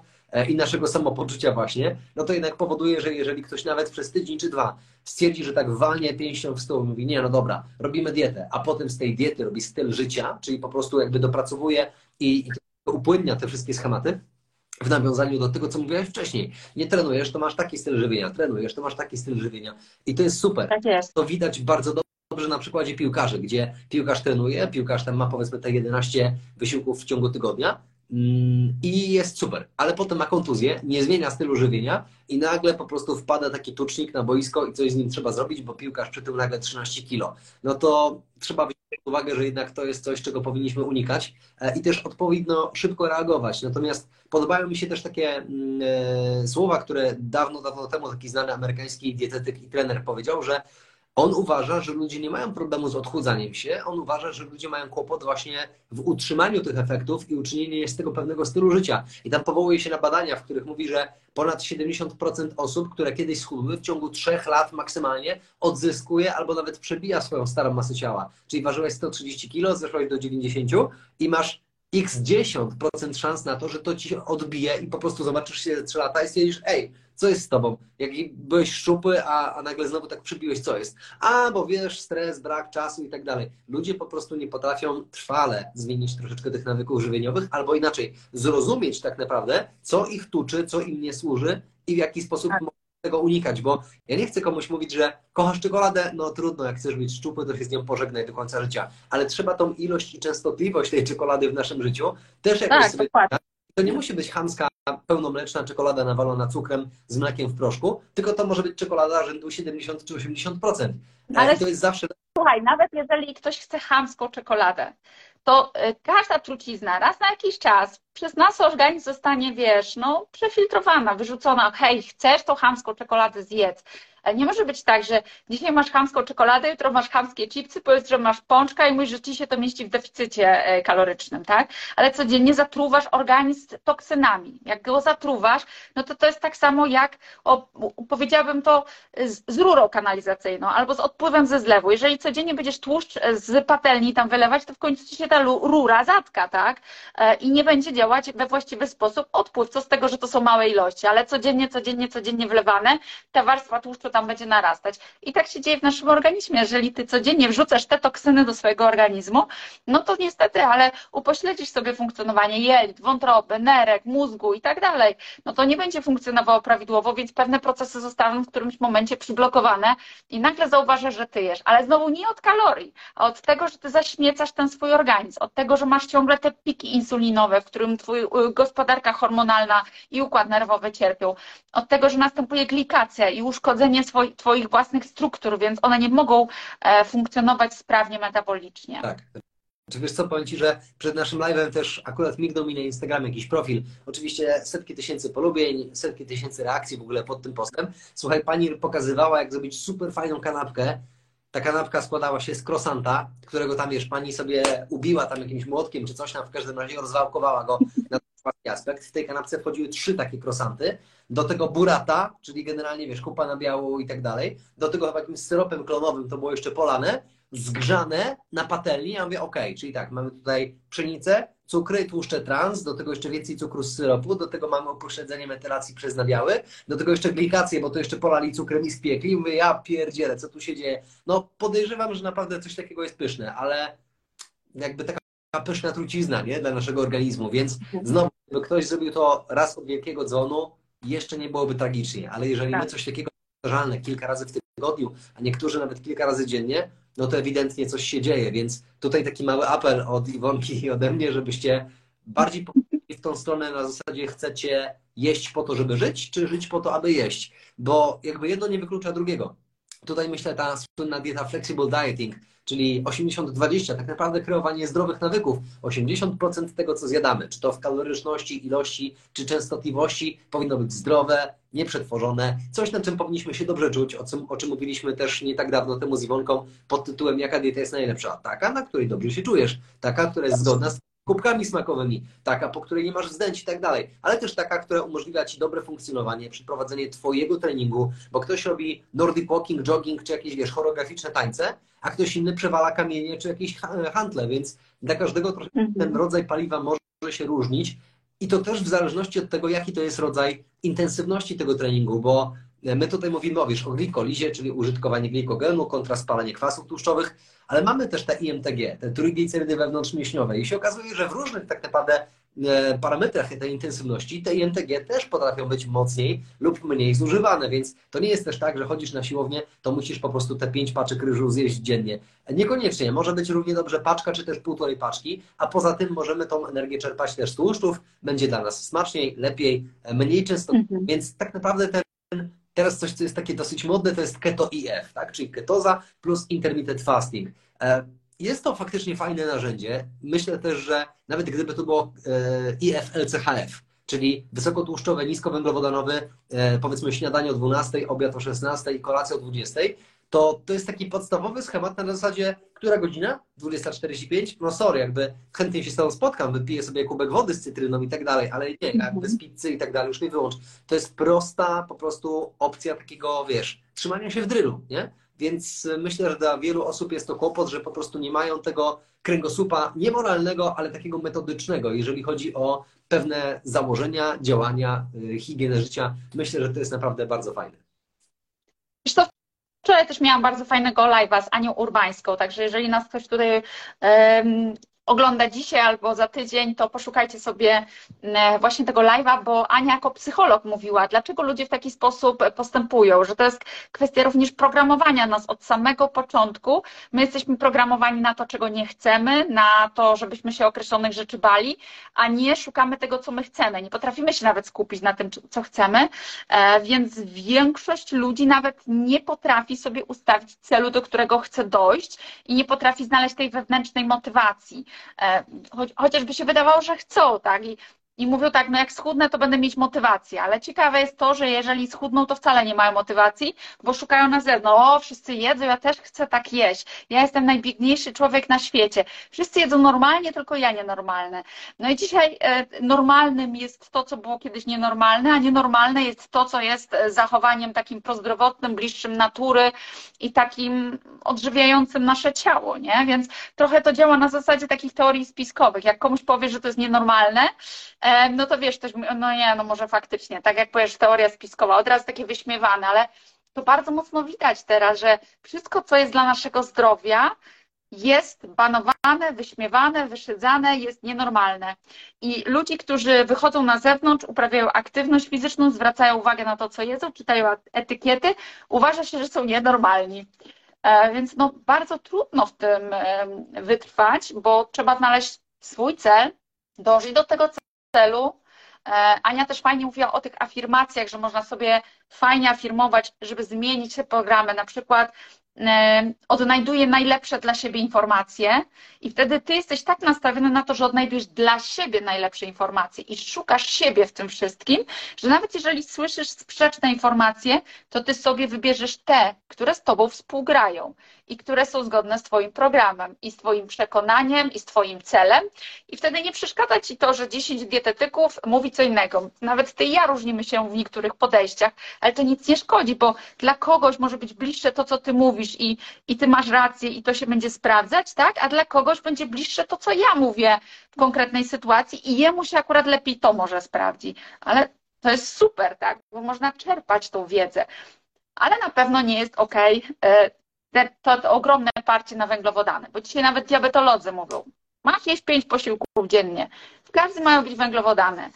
i naszego samopoczucia właśnie, no to jednak powoduje, że jeżeli ktoś nawet przez tydzień czy dwa stwierdzi, że tak walnie pięścią w stół, mówi nie, no dobra, robimy dietę, a potem z tej diety robi styl życia, czyli po prostu jakby dopracowuje i, i upłynnia te wszystkie schematy w nawiązaniu do tego, co mówiłaś wcześniej. Nie trenujesz, to masz taki styl żywienia. Trenujesz, to masz taki styl żywienia. I to jest super. Tak jest. To widać bardzo dobrze na przykładzie piłkarzy, gdzie piłkarz trenuje, piłkarz tam ma powiedzmy te jedenaście wysiłków w ciągu tygodnia i jest super. Ale potem ma kontuzję, nie zmienia stylu żywienia i nagle po prostu wpada taki tucznik na boisko i coś z nim trzeba zrobić, bo piłkarz przytył nagle trzynaście kilo. No to trzeba uwagę, że jednak to jest coś, czego powinniśmy unikać i też odpowiednio szybko reagować. Natomiast podobają mi się też takie e, słowa, które dawno, dawno temu taki znany amerykański dietetyk i trener powiedział, że on uważa, że ludzie nie mają problemu z odchudzaniem się, on uważa, że ludzie mają kłopot właśnie w utrzymaniu tych efektów i uczynieniu z tego pewnego stylu życia. I tam powołuje się na badania, w których mówi, że ponad siedemdziesiąt procent osób, które kiedyś schudły, w ciągu trzech lat maksymalnie odzyskuje albo nawet przebija swoją starą masę ciała. Czyli ważyłeś sto trzydzieści kilo, zeszłaś do dziewięćdziesiąt i masz iks dziesięć procent szans na to, że to ci odbije i po prostu zobaczysz się trzy lata i stwierdzisz, ej, co jest z tobą? Jak byłeś szczupły, a, a nagle znowu tak przybiłeś, co jest? A, bo wiesz, stres, brak czasu i tak dalej. Ludzie po prostu nie potrafią trwale zmienić troszeczkę tych nawyków żywieniowych, albo inaczej, zrozumieć tak naprawdę, co ich tuczy, co im nie służy i w jaki sposób tak. mogą tego unikać, bo ja nie chcę komuś mówić, że kochasz czekoladę, no trudno, jak chcesz być szczupły, to się z nią pożegnaj do końca życia, ale trzeba tą ilość i częstotliwość tej czekolady w naszym życiu też jakoś tak, sobie... Dokładnie. To nie musi być chamska, pełnomleczna czekolada nawalona cukrem z mlekiem w proszku, tylko to może być czekolada rzędu siedemdziesiąt czy osiemdziesiąt procent. Ale to jest zawsze... Słuchaj, nawet jeżeli ktoś chce chamską czekoladę, to każda trucizna raz na jakiś czas przez nas organizm zostanie, wiesz, no przefiltrowana, wyrzucona. Hej, chcesz tą chamską czekoladę, zjedz. Nie może być tak, że dzisiaj masz chamską czekoladę, jutro masz chamskie chipsy, pojutrze masz pączka i mówisz, że ci się to mieści w deficycie kalorycznym, tak? Ale codziennie zatruwasz organizm toksynami. Jak go zatruwasz, no to to jest tak samo jak, o, powiedziałabym to, z, z rurą kanalizacyjną albo z odpływem ze zlewu. Jeżeli codziennie będziesz tłuszcz z patelni tam wylewać, to w końcu ci się ta rura zatka, tak? I nie będzie działać we właściwy sposób odpływ, co z tego, że to są małe ilości, ale codziennie, codziennie, codziennie wlewane, ta warstwa tłuszczu tam będzie narastać. I tak się dzieje w naszym organizmie. Jeżeli ty codziennie wrzucasz te toksyny do swojego organizmu, no to niestety, ale upośledzisz sobie funkcjonowanie jelit, wątroby, nerek, mózgu i tak dalej. No to nie będzie funkcjonowało prawidłowo, więc pewne procesy zostaną w którymś momencie przyblokowane i nagle zauważysz, że ty jesz. Ale znowu nie od kalorii, a od tego, że ty zaśmiecasz ten swój organizm, od tego, że masz ciągle te piki insulinowe, w którym twój gospodarka hormonalna i układ nerwowy cierpią, od tego, że następuje glikacja i uszkodzenie Swoich, twoich własnych struktur, więc one nie mogą e, funkcjonować sprawnie metabolicznie. Tak. Czy wiesz co, powiem Ci, że przed naszym live'em też akurat mignął mi na Instagramie jakiś profil. Oczywiście setki tysięcy polubień, setki tysięcy reakcji w ogóle pod tym postem. Słuchaj, pani pokazywała, jak zrobić super fajną kanapkę. Ta kanapka składała się z krosanta, którego tam, wiesz, pani sobie ubiła tam jakimś młotkiem czy coś tam, w każdym razie rozwałkowała go na taki aspekt. W tej kanapce wchodziły trzy takie krosanty. Do tego burata, czyli generalnie, wiesz, kupa na białą i tak dalej. Do tego chyba jakimś syropem klonowym to było jeszcze polane. Zgrzane na patelni, ja mówię ok, czyli tak, mamy tutaj pszenicę, cukry, tłuszcze trans, do tego jeszcze więcej cukru z syropu, do tego mamy upośledzenie metylacji przez nabiały, do tego jeszcze glikację, bo to jeszcze polali cukrem i spiekli, mówię ja pierdzielę, co tu się dzieje. No podejrzewam, że naprawdę coś takiego jest pyszne, ale jakby taka pyszna trucizna, nie, dla naszego organizmu, więc znowu, gdyby ktoś zrobił to raz od wielkiego dzwonu, jeszcze nie byłoby tragicznie, ale jeżeli tak. my coś takiego powtarzalne kilka razy w tygodniu, a niektórzy nawet kilka razy dziennie, no to ewidentnie coś się dzieje, więc tutaj taki mały apel od Iwonki i ode mnie, żebyście bardziej w tą stronę na zasadzie chcecie jeść po to, żeby żyć, czy żyć po to, aby jeść, bo jakby jedno nie wyklucza drugiego. Tutaj myślę ta słynna dieta flexible dieting, czyli osiemdziesiąt dwadzieścia, tak naprawdę kreowanie zdrowych nawyków. osiemdziesiąt procent tego, co zjadamy, czy to w kaloryczności, ilości, czy częstotliwości, powinno być zdrowe, nieprzetworzone. Coś, na czym powinniśmy się dobrze czuć, o czym, o czym mówiliśmy też nie tak dawno temu z Iwonką pod tytułem jaka dieta jest najlepsza? Taka, na której dobrze się czujesz, taka, która jest zgodna z kubkami smakowymi, taka, po której nie masz wzdęć i tak dalej, ale też taka, która umożliwia Ci dobre funkcjonowanie, przeprowadzenie Twojego treningu, bo ktoś robi nordic walking, jogging, czy jakieś, wiesz, choreograficzne tańce, a ktoś inny przewala kamienie, czy jakieś hantle, więc dla każdego trochę ten rodzaj paliwa może się różnić i to też w zależności od tego, jaki to jest rodzaj intensywności tego treningu, bo my tutaj mówimy o, wiesz, o glikolizie, czyli użytkowanie glikogenu kontra spalanie kwasów tłuszczowych, ale mamy też te I M T G, te trójglicerydy wewnątrzmięśniowe i się okazuje, że w różnych tak naprawdę parametrach tej intensywności te I M T G też potrafią być mocniej lub mniej zużywane, więc to nie jest też tak, że chodzisz na siłownię, to musisz po prostu te pięć paczek ryżu zjeść dziennie. Niekoniecznie, może być równie dobrze paczka czy też półtorej paczki, a poza tym możemy tą energię czerpać też z tłuszczów, będzie dla nas smaczniej, lepiej, mniej często, mhm. więc tak naprawdę ten teraz coś, co jest takie dosyć modne, to jest keto I F, tak? Czyli ketoza plus intermittent fasting. Jest to faktycznie fajne narzędzie. Myślę też, że nawet gdyby to było I F L C H F, czyli wysokotłuszczowe, niskowęglowodanowy, powiedzmy śniadanie o dwunastej, obiad o szesnastej i kolacja o dwudziestej, to to jest taki podstawowy schemat na zasadzie, która godzina? dwudziesta czterdzieści pięć? No sorry, jakby chętnie się z tobą spotkam, wypiję sobie kubek wody z cytryną i tak dalej, ale nie, jakby z pizzy i tak dalej, już nie wyłącz. To jest prosta po prostu opcja takiego, wiesz, trzymania się w drylu, nie? Więc myślę, że dla wielu osób jest to kłopot, że po prostu nie mają tego kręgosłupa niemoralnego, ale takiego metodycznego, jeżeli chodzi o pewne założenia, działania, higienę życia. Myślę, że to jest naprawdę bardzo fajne. Wczoraj też miałam bardzo fajnego live'a z Anią Urbańską, także jeżeli nas ktoś tutaj um, ogląda dzisiaj albo za tydzień, to poszukajcie sobie właśnie tego live'a, bo Ania jako psycholog mówiła, dlaczego ludzie w taki sposób postępują, że to jest kwestia również programowania nas od samego początku. My jesteśmy programowani na to, czego nie chcemy, na to, żebyśmy się określonych rzeczy bali, a nie szukamy tego, co my chcemy. Nie potrafimy się nawet skupić na tym, co chcemy, więc większość ludzi nawet nie potrafi sobie ustawić celu, do którego chce dojść i nie potrafi znaleźć tej wewnętrznej motywacji. Chociażby się wydawało, że chcą, tak? I, i mówią tak, no jak schudnę, to będę mieć motywację, ale ciekawe jest to, że jeżeli schudną, to wcale nie mają motywacji, bo szukają na zewnątrz. O, wszyscy jedzą, ja też chcę tak jeść, ja jestem najbiedniejszy człowiek na świecie, wszyscy jedzą normalnie, tylko ja nienormalne. No i dzisiaj normalnym jest to, co było kiedyś nienormalne, a nienormalne jest to, co jest zachowaniem takim prozdrowotnym, bliższym natury i takim odżywiającym nasze ciało, nie? Więc trochę to działa na zasadzie takich teorii spiskowych. Jak komuś powiesz, że to jest nienormalne, no to wiesz, ktoś mówi, no nie, no może faktycznie, tak jak powiesz, teoria spiskowa, od razu takie wyśmiewane, ale to bardzo mocno widać teraz, że wszystko, co jest dla naszego zdrowia, jest banowane, wyśmiewane, wyszydzane, jest nienormalne. I ludzi, którzy wychodzą na zewnątrz, uprawiają aktywność fizyczną, zwracają uwagę na to, co jedzą, czytają etykiety, uważa się, że są nienormalni. Więc no bardzo trudno w tym wytrwać, bo trzeba znaleźć swój cel, dążyć do tego celu. Ania też fajnie mówiła o tych afirmacjach, że można sobie fajnie afirmować, żeby zmienić te programy. Na przykład odnajduje najlepsze dla siebie informacje i wtedy ty jesteś tak nastawiony na to, że odnajdujesz dla siebie najlepsze informacje i szukasz siebie w tym wszystkim, że nawet jeżeli słyszysz sprzeczne informacje, to ty sobie wybierzesz te, które z tobą współgrają i które są zgodne z twoim programem i z twoim przekonaniem i z twoim celem i wtedy nie przeszkadza ci to, że dziesięć dietetyków mówi co innego. Nawet ty i ja różnimy się w niektórych podejściach, ale to nic nie szkodzi, bo dla kogoś może być bliższe to, co ty mówisz, I, i ty masz rację i to się będzie sprawdzać, tak? A dla kogoś będzie bliższe to, co ja mówię w konkretnej sytuacji i jemu się akurat lepiej to może sprawdzi. Ale to jest super, tak? Bo można czerpać tą wiedzę. Ale na pewno nie jest okej okay, to, to ogromne parcie na węglowodany, bo dzisiaj nawet diabetolodzy mówią, masz jeść pięć posiłków dziennie, w każdym mają być węglowodany.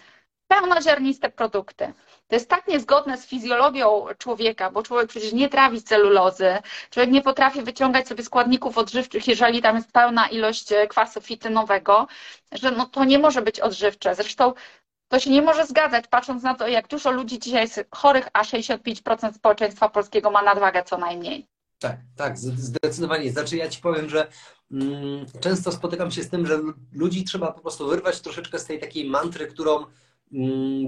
Pełnoziarniste produkty. To jest tak niezgodne z fizjologią człowieka, bo człowiek przecież nie trawi celulozy, człowiek nie potrafi wyciągać sobie składników odżywczych, jeżeli tam jest pełna ilość kwasu fitynowego, że no to nie może być odżywcze. Zresztą to się nie może zgadzać, patrząc na to, jak dużo ludzi dzisiaj jest chorych, a sześćdziesiąt pięć procent społeczeństwa polskiego ma nadwagę co najmniej. Tak, tak, zdecydowanie. Znaczy ja ci powiem, że mm, często spotykam się z tym, że ludzi trzeba po prostu wyrwać troszeczkę z tej takiej mantry, którą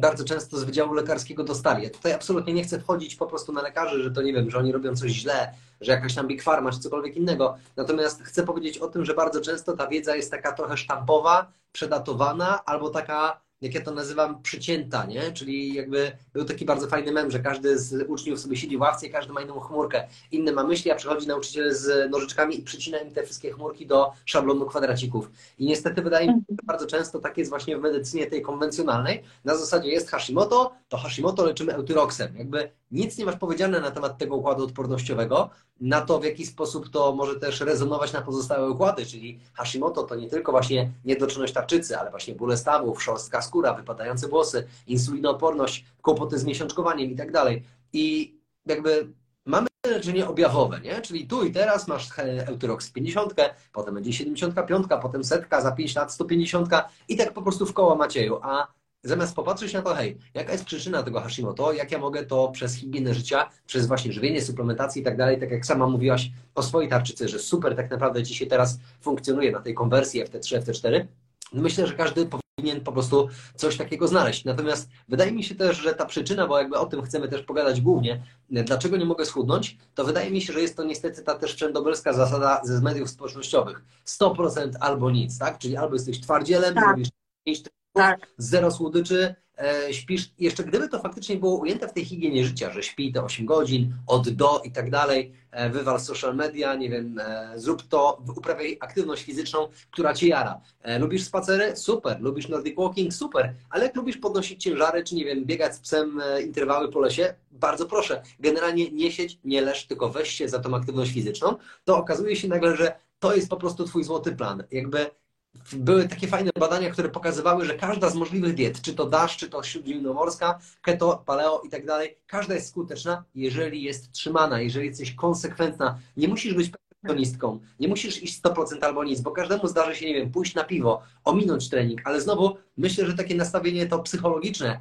bardzo często z wydziału lekarskiego dostaję. Tutaj absolutnie nie chcę wchodzić po prostu na lekarzy, że to nie wiem, że oni robią coś źle, że jakaś tam big pharma, czy cokolwiek innego. Natomiast chcę powiedzieć o tym, że bardzo często ta wiedza jest taka trochę sztampowa, przedatowana albo taka, jak ja to nazywam, przycięta, nie? Czyli jakby był taki bardzo fajny mem, że każdy z uczniów sobie siedzi w ławce i każdy ma inną chmurkę. Inny ma myśli, a przychodzi nauczyciel z nożyczkami i przycina im te wszystkie chmurki do szablonu kwadracików. I niestety wydaje mi się, że bardzo często tak jest właśnie w medycynie tej konwencjonalnej. Na zasadzie jest Hashimoto, to Hashimoto leczymy eutyroksem. Jakby nic nie masz powiedziane na temat tego układu odpornościowego, na to, w jaki sposób to może też rezonować na pozostałe układy, czyli Hashimoto to nie tylko właśnie niedoczynność tarczycy, ale właśnie bóle stawów, szorstka skóra, wypadające włosy, insulinooporność, kłopoty z miesiączkowaniem i tak dalej. I jakby mamy leczenie objawowe, nie? Czyli tu i teraz masz Eutyrox pięćdziesiąt, potem będzie siedemdziesiąt pięć, potem setka, za pięć lat sto pięćdziesiąt i tak po prostu w koło Macieju, a zamiast popatrzeć na to, hej, jaka jest przyczyna tego Hashimoto, jak ja mogę to przez higienę życia, przez właśnie żywienie, suplementację i tak dalej, tak jak sama mówiłaś o swojej tarczycy, że super tak naprawdę dzisiaj teraz funkcjonuje na tej konwersji F T trzy, F T cztery, myślę, że każdy powinien po prostu coś takiego znaleźć. Natomiast wydaje mi się też, że ta przyczyna, bo jakby o tym chcemy też pogadać głównie, dlaczego nie mogę schudnąć, to wydaje mi się, że jest to niestety ta też wszędobylska zasada ze mediów społecznościowych. sto procent albo nic, tak? Czyli albo jesteś twardzielem, tak. Robisz tak. Zero słodyczy, e, śpisz. Jeszcze gdyby to faktycznie było ujęte w tej higienie życia, że śpi te osiem godzin, od do i tak dalej, e, wywal social media, nie wiem, e, zrób to, uprawiaj aktywność fizyczną, która cię jara. E, lubisz spacery? Super. Lubisz nordic walking? Super. Ale jak lubisz podnosić ciężary, czy nie wiem, biegać z psem e, interwały po lesie? Bardzo proszę. Generalnie nie siedź, nie leż, tylko weź się za tą aktywność fizyczną. To okazuje się nagle, że to jest po prostu twój złoty plan. Jakby były takie fajne badania, które pokazywały, że każda z możliwych diet, czy to D A S H, czy to śródziemnomorska, keto, paleo i tak dalej, każda jest skuteczna, jeżeli jest trzymana, jeżeli jesteś konsekwentna. Nie musisz być perfekcjonistką, nie musisz iść sto procent albo nic, bo każdemu zdarzy się, nie wiem, pójść na piwo, ominąć trening, ale znowu myślę, że takie nastawienie to psychologiczne.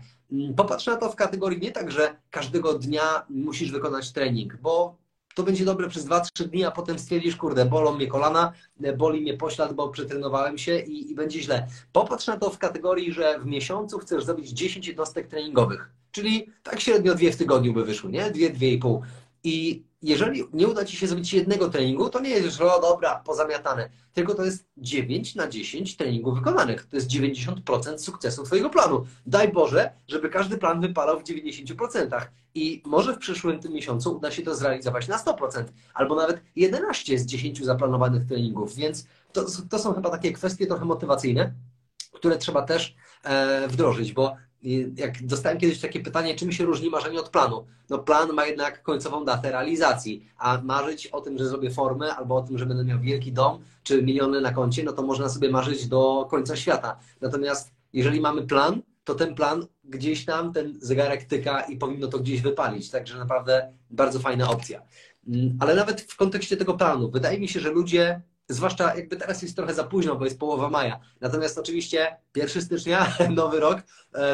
Popatrz na to w kategorii nie tak, że każdego dnia musisz wykonać trening, bo to będzie dobre przez dwa trzy dni, a potem stwierdzisz, kurde, bolą mnie kolana, boli mnie poślad, bo przetrenowałem się i, i będzie źle. Popatrz na to w kategorii, że w miesiącu chcesz zrobić dziesięć jednostek treningowych, czyli tak średnio dwie w tygodniu by wyszły, nie? Dwie, dwie i pół. I jeżeli nie uda ci się zrobić jednego treningu, to nie jest już, o dobra, pozamiatane, tylko to jest dziewięć na dziesięć treningów wykonanych. To jest dziewięćdziesiąt procent sukcesu twojego planu. Daj Boże, żeby każdy plan wypalał w dziewięćdziesiąt procent i może w przyszłym tym miesiącu uda się to zrealizować na sto procent albo nawet jedenaście z dziesięciu zaplanowanych treningów, więc to, to są chyba takie kwestie trochę motywacyjne, które trzeba też e, wdrożyć, bo jak dostałem kiedyś takie pytanie, czym się różni marzenie od planu? No plan ma jednak końcową datę realizacji, a marzyć o tym, że zrobię formę albo o tym, że będę miał wielki dom czy miliony na koncie, no to można sobie marzyć do końca świata. Natomiast jeżeli mamy plan, to ten plan gdzieś tam, ten zegarek tyka i powinno to gdzieś wypalić. Także naprawdę bardzo fajna opcja. Ale nawet w kontekście tego planu, wydaje mi się, że ludzie, zwłaszcza jakby teraz jest trochę za późno, bo jest połowa maja. Natomiast oczywiście pierwszego stycznia, nowy rok,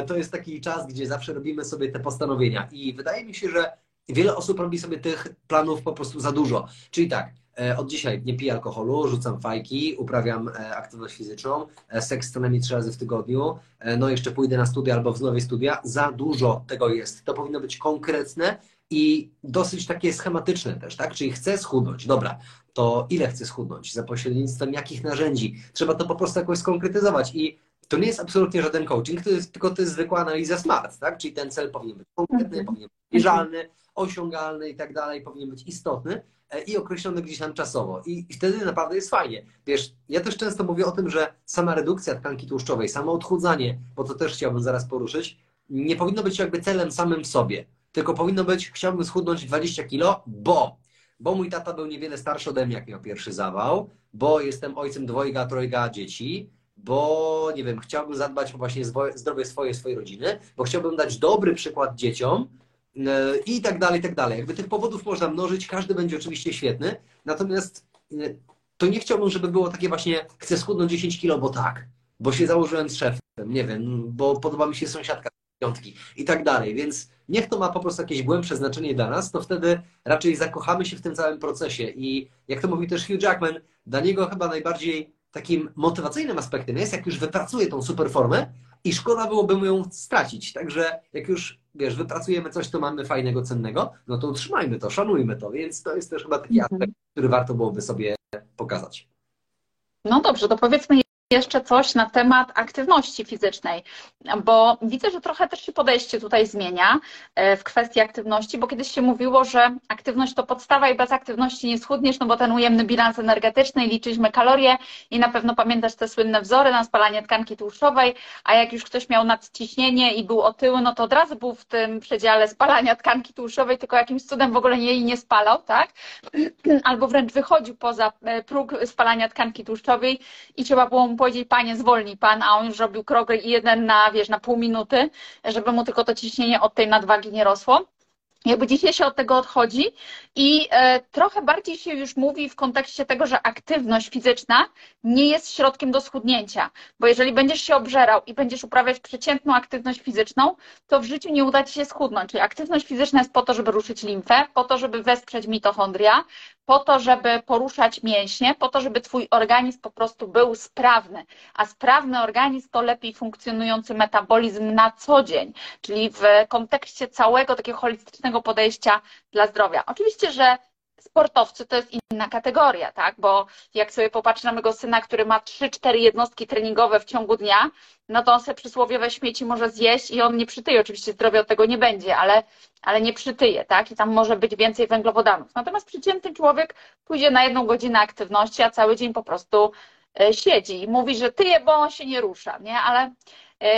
to jest taki czas, gdzie zawsze robimy sobie te postanowienia. I wydaje mi się, że wiele osób robi sobie tych planów po prostu za dużo. Czyli tak, od dzisiaj nie piję alkoholu, rzucam fajki, uprawiam aktywność fizyczną, seks co najmniej trzy razy w tygodniu, no jeszcze pójdę na studia albo wznowię studia. Za dużo tego jest. To powinno być konkretne i dosyć takie schematyczne też, tak? Czyli chcę schudnąć, dobra, to ile chcę schudnąć, za pośrednictwem jakich narzędzi? Trzeba to po prostu jakoś skonkretyzować i to nie jest absolutnie żaden coaching, to jest, tylko to jest zwykła analiza SMART, tak? Czyli ten cel powinien być konkretny, powinien być mierzalny, osiągalny i tak dalej, powinien być istotny i określony gdzieś tam czasowo. I wtedy naprawdę jest fajnie. Wiesz, ja też często mówię o tym, że sama redukcja tkanki tłuszczowej, samo odchudzanie, bo to też chciałbym zaraz poruszyć, nie powinno być jakby celem samym w sobie, tylko powinno być, chciałbym schudnąć dwadzieścia kilo, bo, bo mój tata był niewiele starszy ode mnie, jak miał pierwszy zawał, bo jestem ojcem dwojga, trojga dzieci, bo, nie wiem, chciałbym zadbać o właśnie zdrowie swoje, swojej rodziny, bo chciałbym dać dobry przykład dzieciom i tak dalej, i tak dalej. Jakby tych powodów można mnożyć, każdy będzie oczywiście świetny, natomiast to nie chciałbym, żeby było takie właśnie, chcę schudnąć dziesięć kilo, bo tak, bo się założyłem z szefem, nie wiem, bo podoba mi się sąsiadka piątki i tak dalej, więc niech to ma po prostu jakieś głębsze znaczenie dla nas, to wtedy raczej zakochamy się w tym całym procesie i jak to mówi też Hugh Jackman, dla niego chyba najbardziej takim motywacyjnym aspektem jest, jak już wypracuję tą super formę i szkoda byłoby mu ją stracić. Także jak już, wiesz, wypracujemy coś, co mamy fajnego, cennego, no to utrzymajmy to, szanujmy to. Więc to jest też chyba taki aspekt, który warto byłoby sobie pokazać. No dobrze, to powiedzmy jeszcze coś na temat aktywności fizycznej, bo widzę, że trochę też się podejście tutaj zmienia w kwestii aktywności, bo kiedyś się mówiło, że aktywność to podstawa i bez aktywności nie schudniesz, no bo ten ujemny bilans energetyczny, liczyliśmy kalorie i na pewno pamiętasz te słynne wzory na spalanie tkanki tłuszczowej, a jak już ktoś miał nadciśnienie i był otyły, no to od razu był w tym przedziale spalania tkanki tłuszczowej, tylko jakimś cudem w ogóle jej nie spalał, tak? Albo wręcz wychodził poza próg spalania tkanki tłuszczowej i trzeba było mu powiedzieć, panie, zwolnij pan, a on już robił krok jeden na, wiesz, na pół minuty, żeby mu tylko to ciśnienie od tej nadwagi nie rosło. Jakby dzisiaj się od tego odchodzi i trochę bardziej się już mówi w kontekście tego, że aktywność fizyczna nie jest środkiem do schudnięcia, bo jeżeli będziesz się obżerał i będziesz uprawiać przeciętną aktywność fizyczną, to w życiu nie uda Ci się schudnąć. Czyli aktywność fizyczna jest po to, żeby ruszyć limfę, po to, żeby wesprzeć mitochondria, po to, żeby poruszać mięśnie, po to, żeby Twój organizm po prostu był sprawny. A sprawny organizm to lepiej funkcjonujący metabolizm na co dzień, czyli w kontekście całego takiego holistycznego podejścia dla zdrowia. Oczywiście, że sportowcy to jest inna kategoria, tak? Bo jak sobie popatrzę na mojego syna, który ma trzy cztery jednostki treningowe w ciągu dnia, no to on sobie przysłowiowe śmieci może zjeść i on nie przytyje. Oczywiście zdrowia od tego nie będzie, ale, ale nie przytyje, tak? I tam może być więcej węglowodanów. Natomiast przeciętny człowiek pójdzie na jedną godzinę aktywności, a cały dzień po prostu siedzi i mówi, że tyje, bo on się nie rusza, nie? Ale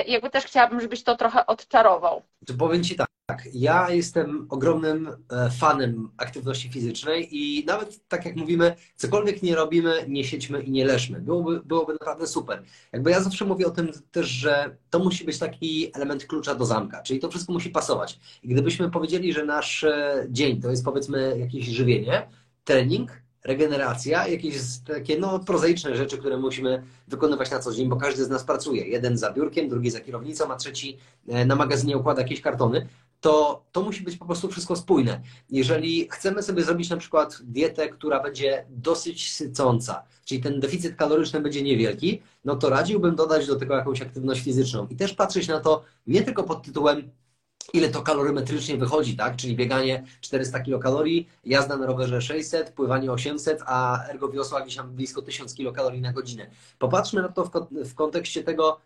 jakby też chciałabym, żebyś to trochę odczarował. Powiem Ci tak. Tak, ja jestem ogromnym fanem aktywności fizycznej i nawet tak jak mówimy, cokolwiek nie robimy, nie siedźmy i nie leżmy. Byłoby, byłoby naprawdę super. Jakby ja zawsze mówię o tym też, że to musi być taki element klucza do zamka, czyli to wszystko musi pasować. I gdybyśmy powiedzieli, że nasz dzień to jest powiedzmy jakieś żywienie, trening, regeneracja, jakieś takie no, prozaiczne rzeczy, które musimy wykonywać na co dzień, bo każdy z nas pracuje. Jeden za biurkiem, drugi za kierownicą, a trzeci na magazynie układa jakieś kartony. To, to musi być po prostu wszystko spójne. Jeżeli chcemy sobie zrobić na przykład dietę, która będzie dosyć sycąca, czyli ten deficyt kaloryczny będzie niewielki, no to radziłbym dodać do tego jakąś aktywność fizyczną i też patrzeć na to nie tylko pod tytułem ile to kalorymetrycznie wychodzi, tak? Czyli bieganie czterysta kilokalorii, jazda na rowerze sześćset, pływanie osiemset, a ergo wiosła gdzieś tam blisko tysiąc kilokalorii na godzinę. Popatrzmy na to w, w kontekście tego,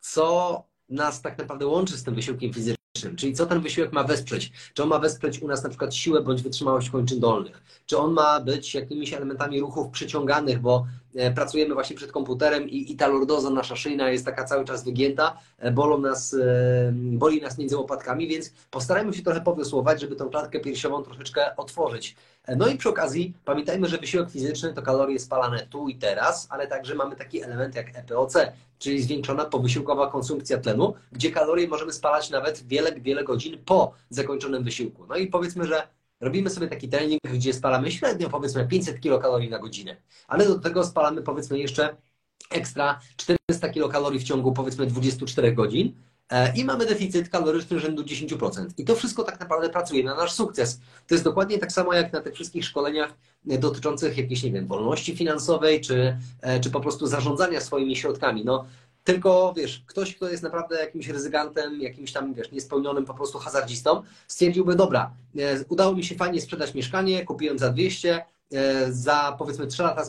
co nas tak naprawdę łączy z tym wysiłkiem fizycznym. Czyli co ten wysiłek ma wesprzeć? Czy on ma wesprzeć u nas na przykład siłę bądź wytrzymałość kończyn dolnych? Czy on ma być jakimiś elementami ruchów przyciąganych, bo pracujemy właśnie przed komputerem i, i ta lordoza nasza szyjna jest taka cały czas wygięta, bolą nas, boli nas między łopatkami, więc postarajmy się trochę powiosłować, żeby tą klatkę piersiową troszeczkę otworzyć. No i przy okazji pamiętajmy, że wysiłek fizyczny to kalorie spalane tu i teraz, ale także mamy taki element jak E P O C, czyli zwiększona powysiłkowa konsumpcja tlenu, gdzie kalorie możemy spalać nawet wiele, wiele godzin po zakończonym wysiłku. No i powiedzmy, że robimy sobie taki trening, gdzie spalamy średnio powiedzmy pięćset kilokalorii na godzinę, ale do tego spalamy powiedzmy jeszcze ekstra czterysta kilokalorii w ciągu powiedzmy dwudziestu czterech godzin i mamy deficyt kaloryczny rzędu dziesięć procent. I to wszystko tak naprawdę pracuje na nasz sukces. To jest dokładnie tak samo jak na tych wszystkich szkoleniach dotyczących jakiejś, nie wiem, wolności finansowej, czy, czy po prostu zarządzania swoimi środkami. No, tylko, wiesz, ktoś, kto jest naprawdę jakimś ryzykantem, jakimś tam, wiesz, niespełnionym po prostu hazardzistą, stwierdziłby, dobra, udało mi się fajnie sprzedać mieszkanie, kupiłem za dwieście, za powiedzmy trzy lata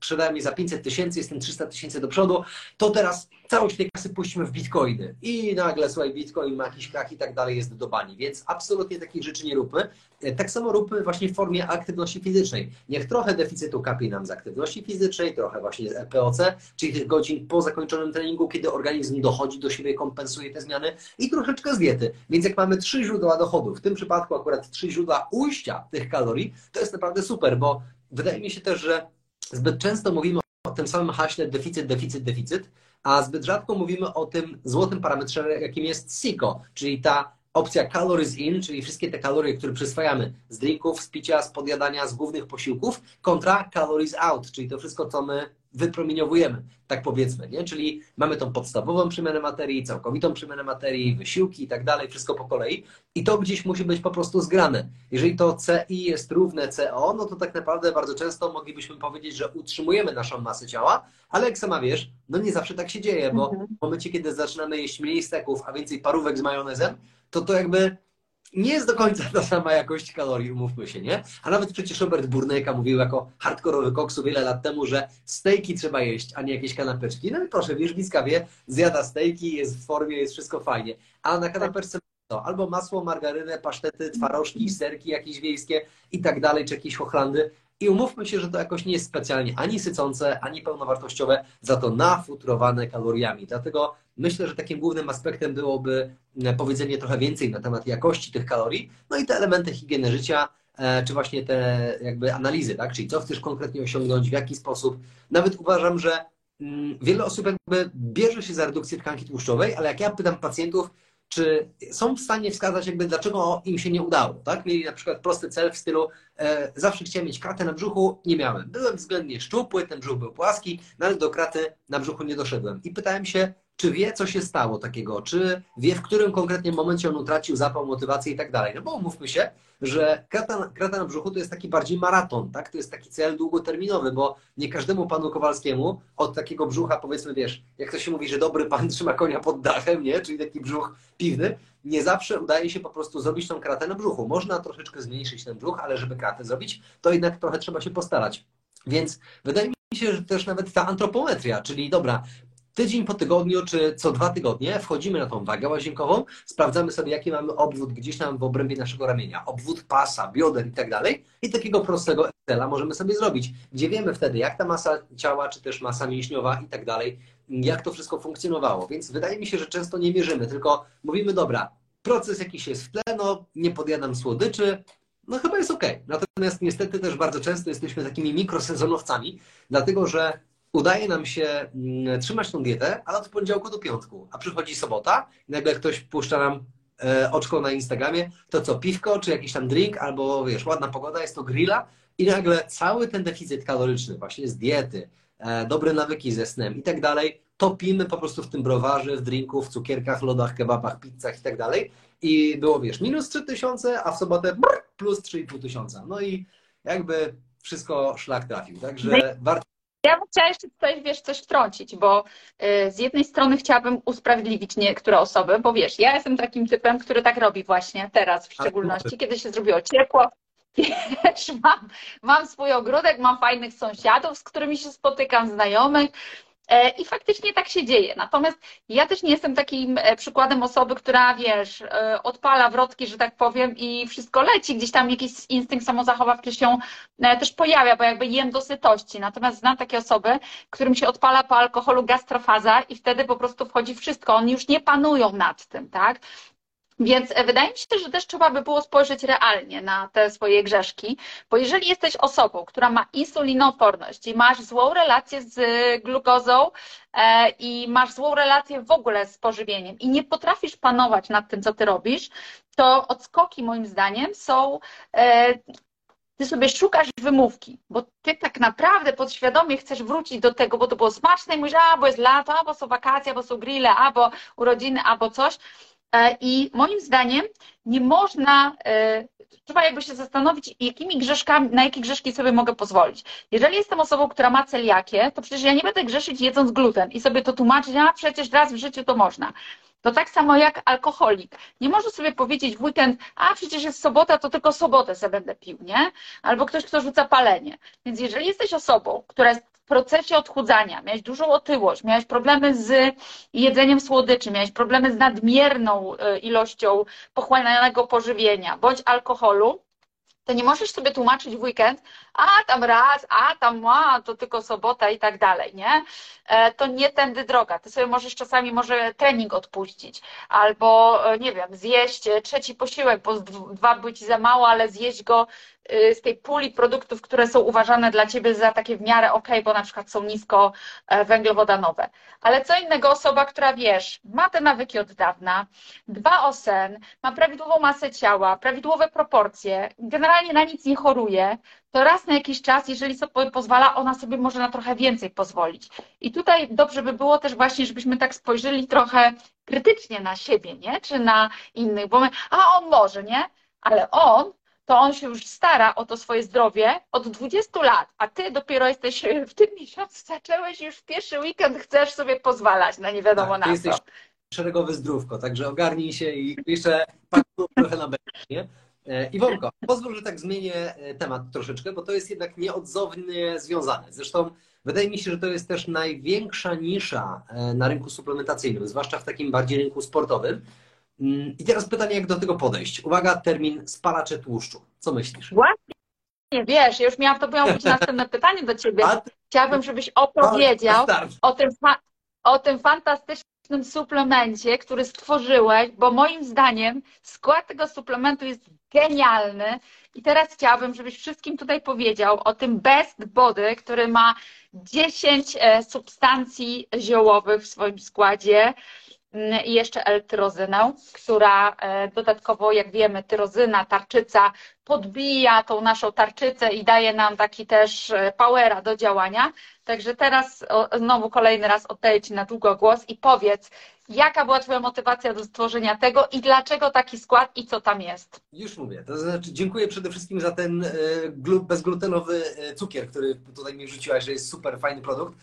sprzedałem je za pięćset tysięcy, jestem trzysta tysięcy do przodu, to teraz całość tej kasy puścimy w bitcoiny i nagle, słuchaj, bitcoin ma jakiś krach i tak dalej, jest do bani, więc absolutnie takich rzeczy nie róbmy. Tak samo róbmy właśnie w formie aktywności fizycznej. Niech trochę deficytu kapie nam z aktywności fizycznej, trochę właśnie z P O C, czyli tych godzin po zakończonym treningu, kiedy organizm dochodzi do siebie, kompensuje te zmiany i troszeczkę z diety. Więc jak mamy trzy źródła dochodu, w tym przypadku akurat trzy źródła ujścia tych kalorii, to jest naprawdę super, bo wydaje mi się też, że zbyt często mówimy o tym samym haśle deficyt, deficyt, deficyt, a zbyt rzadko mówimy o tym złotym parametrze, jakim jest S I C O, czyli ta opcja calories in, czyli wszystkie te kalorie, które przyswajamy z drinków, z picia, z podjadania, z głównych posiłków, kontra calories out, czyli to wszystko, co my wypromieniowujemy, tak powiedzmy, nie? Czyli mamy tą podstawową przemianę materii, całkowitą przemianę materii, wysiłki i tak dalej, wszystko po kolei i to gdzieś musi być po prostu zgrane. Jeżeli to C I jest równe C O, no to tak naprawdę bardzo często moglibyśmy powiedzieć, że utrzymujemy naszą masę ciała, ale jak sama wiesz, no nie zawsze tak się dzieje, bo w momencie, kiedy zaczynamy jeść mniej steków, a więcej parówek z majonezem, to to jakby nie jest do końca ta sama jakość kalorii, umówmy się, nie? A nawet przecież Robert Burnejka mówił jako hardkorowy koksu wiele lat temu, że stejki trzeba jeść, a nie jakieś kanapeczki. No i proszę, Wierzbicka wie, zjada stejki, jest w formie, jest wszystko fajnie. A na kanapeczce to albo masło, margarynę, pasztety, twarożki, serki jakieś wiejskie i tak dalej, czy jakieś hochlandy. I umówmy się, że to jakoś nie jest specjalnie ani sycące, ani pełnowartościowe, za to nafutrowane kaloriami. Dlatego myślę, że takim głównym aspektem byłoby powiedzenie trochę więcej na temat jakości tych kalorii, no i te elementy higieny życia, czy właśnie te jakby analizy, tak? Czyli co chcesz konkretnie osiągnąć, w jaki sposób. Nawet uważam, że wiele osób jakby bierze się za redukcję tkanki tłuszczowej, ale jak ja pytam pacjentów, czy są w stanie wskazać, jakby dlaczego im się nie udało, tak? Mieli na przykład prosty cel w stylu e, zawsze chciałem mieć kratę na brzuchu, nie miałem. Byłem względnie szczupły, ten brzuch był płaski, no ale do kraty na brzuchu nie doszedłem. I pytałem się, czy wie, co się stało takiego, czy wie, w którym konkretnie momencie on utracił zapał, motywację i tak dalej. No bo umówmy się, że krata, krata na brzuchu to jest taki bardziej maraton, tak? To jest taki cel długoterminowy, bo nie każdemu panu Kowalskiemu od takiego brzucha, powiedzmy, wiesz, jak to się mówi, że dobry pan trzyma konia pod dachem, nie? Czyli taki brzuch piwny, nie zawsze udaje się po prostu zrobić tą kratę na brzuchu. Można troszeczkę zmniejszyć ten brzuch, ale żeby kratę zrobić, to jednak trochę trzeba się postarać. Więc wydaje mi się, że też nawet ta antropometria, czyli dobra, tydzień po tygodniu, czy co dwa tygodnie wchodzimy na tą wagę łazienkową, sprawdzamy sobie, jaki mamy obwód gdzieś tam w obrębie naszego ramienia, obwód pasa, bioder i tak dalej. I takiego prostego Excela możemy sobie zrobić, gdzie wiemy wtedy, jak ta masa ciała, czy też masa mięśniowa i tak dalej, jak to wszystko funkcjonowało. Więc wydaje mi się, że często nie mierzymy, tylko mówimy, dobra, proces jakiś jest w tle, no nie podjadam słodyczy, no chyba jest okej. Natomiast niestety też bardzo często jesteśmy takimi mikrosezonowcami, dlatego że udaje nam się trzymać tą dietę, ale od poniedziałku do piątku, a przychodzi sobota i nagle ktoś puszcza nam oczko na Instagramie, to co, piwko, czy jakiś tam drink, albo wiesz, ładna pogoda, jest to grilla i nagle cały ten deficyt kaloryczny właśnie z diety, dobre nawyki ze snem i tak dalej, topimy po prostu w tym browarze, w drinku, w cukierkach, lodach, kebabach, pizzach i tak dalej i było, wiesz, minus trzy tysiące, a w sobotę brrr, plus trzy i pół tysiąca. No i jakby wszystko szlak trafił, także warto. Ja bym chciała jeszcze tutaj, wiesz, coś wtrącić, bo z jednej strony chciałabym usprawiedliwić niektóre osoby, bo wiesz, ja jestem takim typem, który tak robi właśnie teraz w szczególności, kiedy się zrobiło ciepło, wiesz, mam, mam swój ogródek, mam fajnych sąsiadów, z którymi się spotykam, znajomych i faktycznie tak się dzieje. Natomiast ja też nie jestem takim przykładem osoby, która, wiesz, odpala wrotki, że tak powiem i wszystko leci. Gdzieś tam jakiś instynkt samozachowawczy się też pojawia, bo jakby jem do sytości. Natomiast znam takie osoby, którym się odpala po alkoholu gastrofaza i wtedy po prostu wchodzi wszystko. Oni już nie panują nad tym, tak? Więc wydaje mi się, że też trzeba by było spojrzeć realnie na te swoje grzeszki, bo jeżeli jesteś osobą, która ma insulinoporność i masz złą relację z glukozą i masz złą relację w ogóle z pożywieniem i nie potrafisz panować nad tym, co ty robisz, to odskoki moim zdaniem są ty sobie szukasz wymówki, bo ty tak naprawdę podświadomie chcesz wrócić do tego, bo to było smaczne i mówisz, a bo jest lato, a bo są wakacje, a bo są grille, a bo urodziny, a bo coś. I moim zdaniem nie można, trzeba jakby się zastanowić, jakimi grzeszkami, na jakie grzeszki sobie mogę pozwolić. Jeżeli jestem osobą, która ma celiakię, to przecież ja nie będę grzeszyć jedząc gluten i sobie to tłumaczyć, a przecież raz w życiu to można. To tak samo jak alkoholik. Nie może sobie powiedzieć w weekend, a przecież jest sobota, to tylko sobotę sobie będę pił, nie? Albo ktoś, kto rzuca palenie. Więc jeżeli jesteś osobą, która jest w procesie odchudzania, miałeś dużą otyłość, miałeś problemy z jedzeniem słodyczy, miałeś problemy z nadmierną ilością pochłanianego pożywienia bądź alkoholu, to nie możesz sobie tłumaczyć w weekend, a tam raz, a tam, a to tylko sobota i tak dalej, nie? To nie tędy droga. Ty sobie możesz czasami może trening odpuścić albo, nie wiem, zjeść trzeci posiłek, bo dwa były ci za mało, ale zjeść go z tej puli produktów, które są uważane dla ciebie za takie w miarę ok, bo na przykład są nisko węglowodanowe. Ale co innego osoba, która wiesz, ma te nawyki od dawna, dba o sen, ma prawidłową masę ciała, prawidłowe proporcje, generalnie na nic nie choruje, to raz na jakiś czas, jeżeli sobie pozwala, ona sobie może na trochę więcej pozwolić. I tutaj dobrze by było też właśnie, żebyśmy tak spojrzeli trochę krytycznie na siebie, nie? Czy na innych, bo my, a on może, nie? Ale on, to on się już stara o to swoje zdrowie od dwudziestu lat, a ty dopiero jesteś w tym miesiącu, zacząłeś już w pierwszy weekend, chcesz sobie pozwalać na nie wiadomo tak, na co. Jesteś szeregowy zdrówko, także ogarnij się i jeszcze patrz trochę na bezpiecznie. Iwonko, pozwól, że tak zmienię temat troszeczkę, bo to jest jednak nieodzownie związane. Zresztą wydaje mi się, że to jest też największa nisza na rynku suplementacyjnym, zwłaszcza w takim bardziej rynku sportowym. I teraz pytanie, jak do tego podejść? Uwaga, termin spalacze tłuszczu. Co myślisz? Właśnie, wiesz, ja już miałam to miało być następne pytanie do ciebie. Chciałabym, żebyś opowiedział o tym, o tym fantastycznym w tym suplemencie, który stworzyłeś, bo moim zdaniem skład tego suplementu jest genialny i teraz chciałabym, żebyś wszystkim tutaj powiedział o tym Best Body, który ma dziesięć substancji ziołowych w swoim składzie i jeszcze L-tyrozynę, która dodatkowo, jak wiemy, tyrozyna, tarczyca podbija tą naszą tarczycę i daje nam taki też powera do działania. Także teraz znowu kolejny raz oddaję Ci na długo głos i powiedz, jaka była Twoja motywacja do stworzenia tego i dlaczego taki skład i co tam jest? Już mówię. To znaczy dziękuję przede wszystkim za ten bezglutenowy cukier, który tutaj mi wrzuciłaś, że jest super fajny produkt.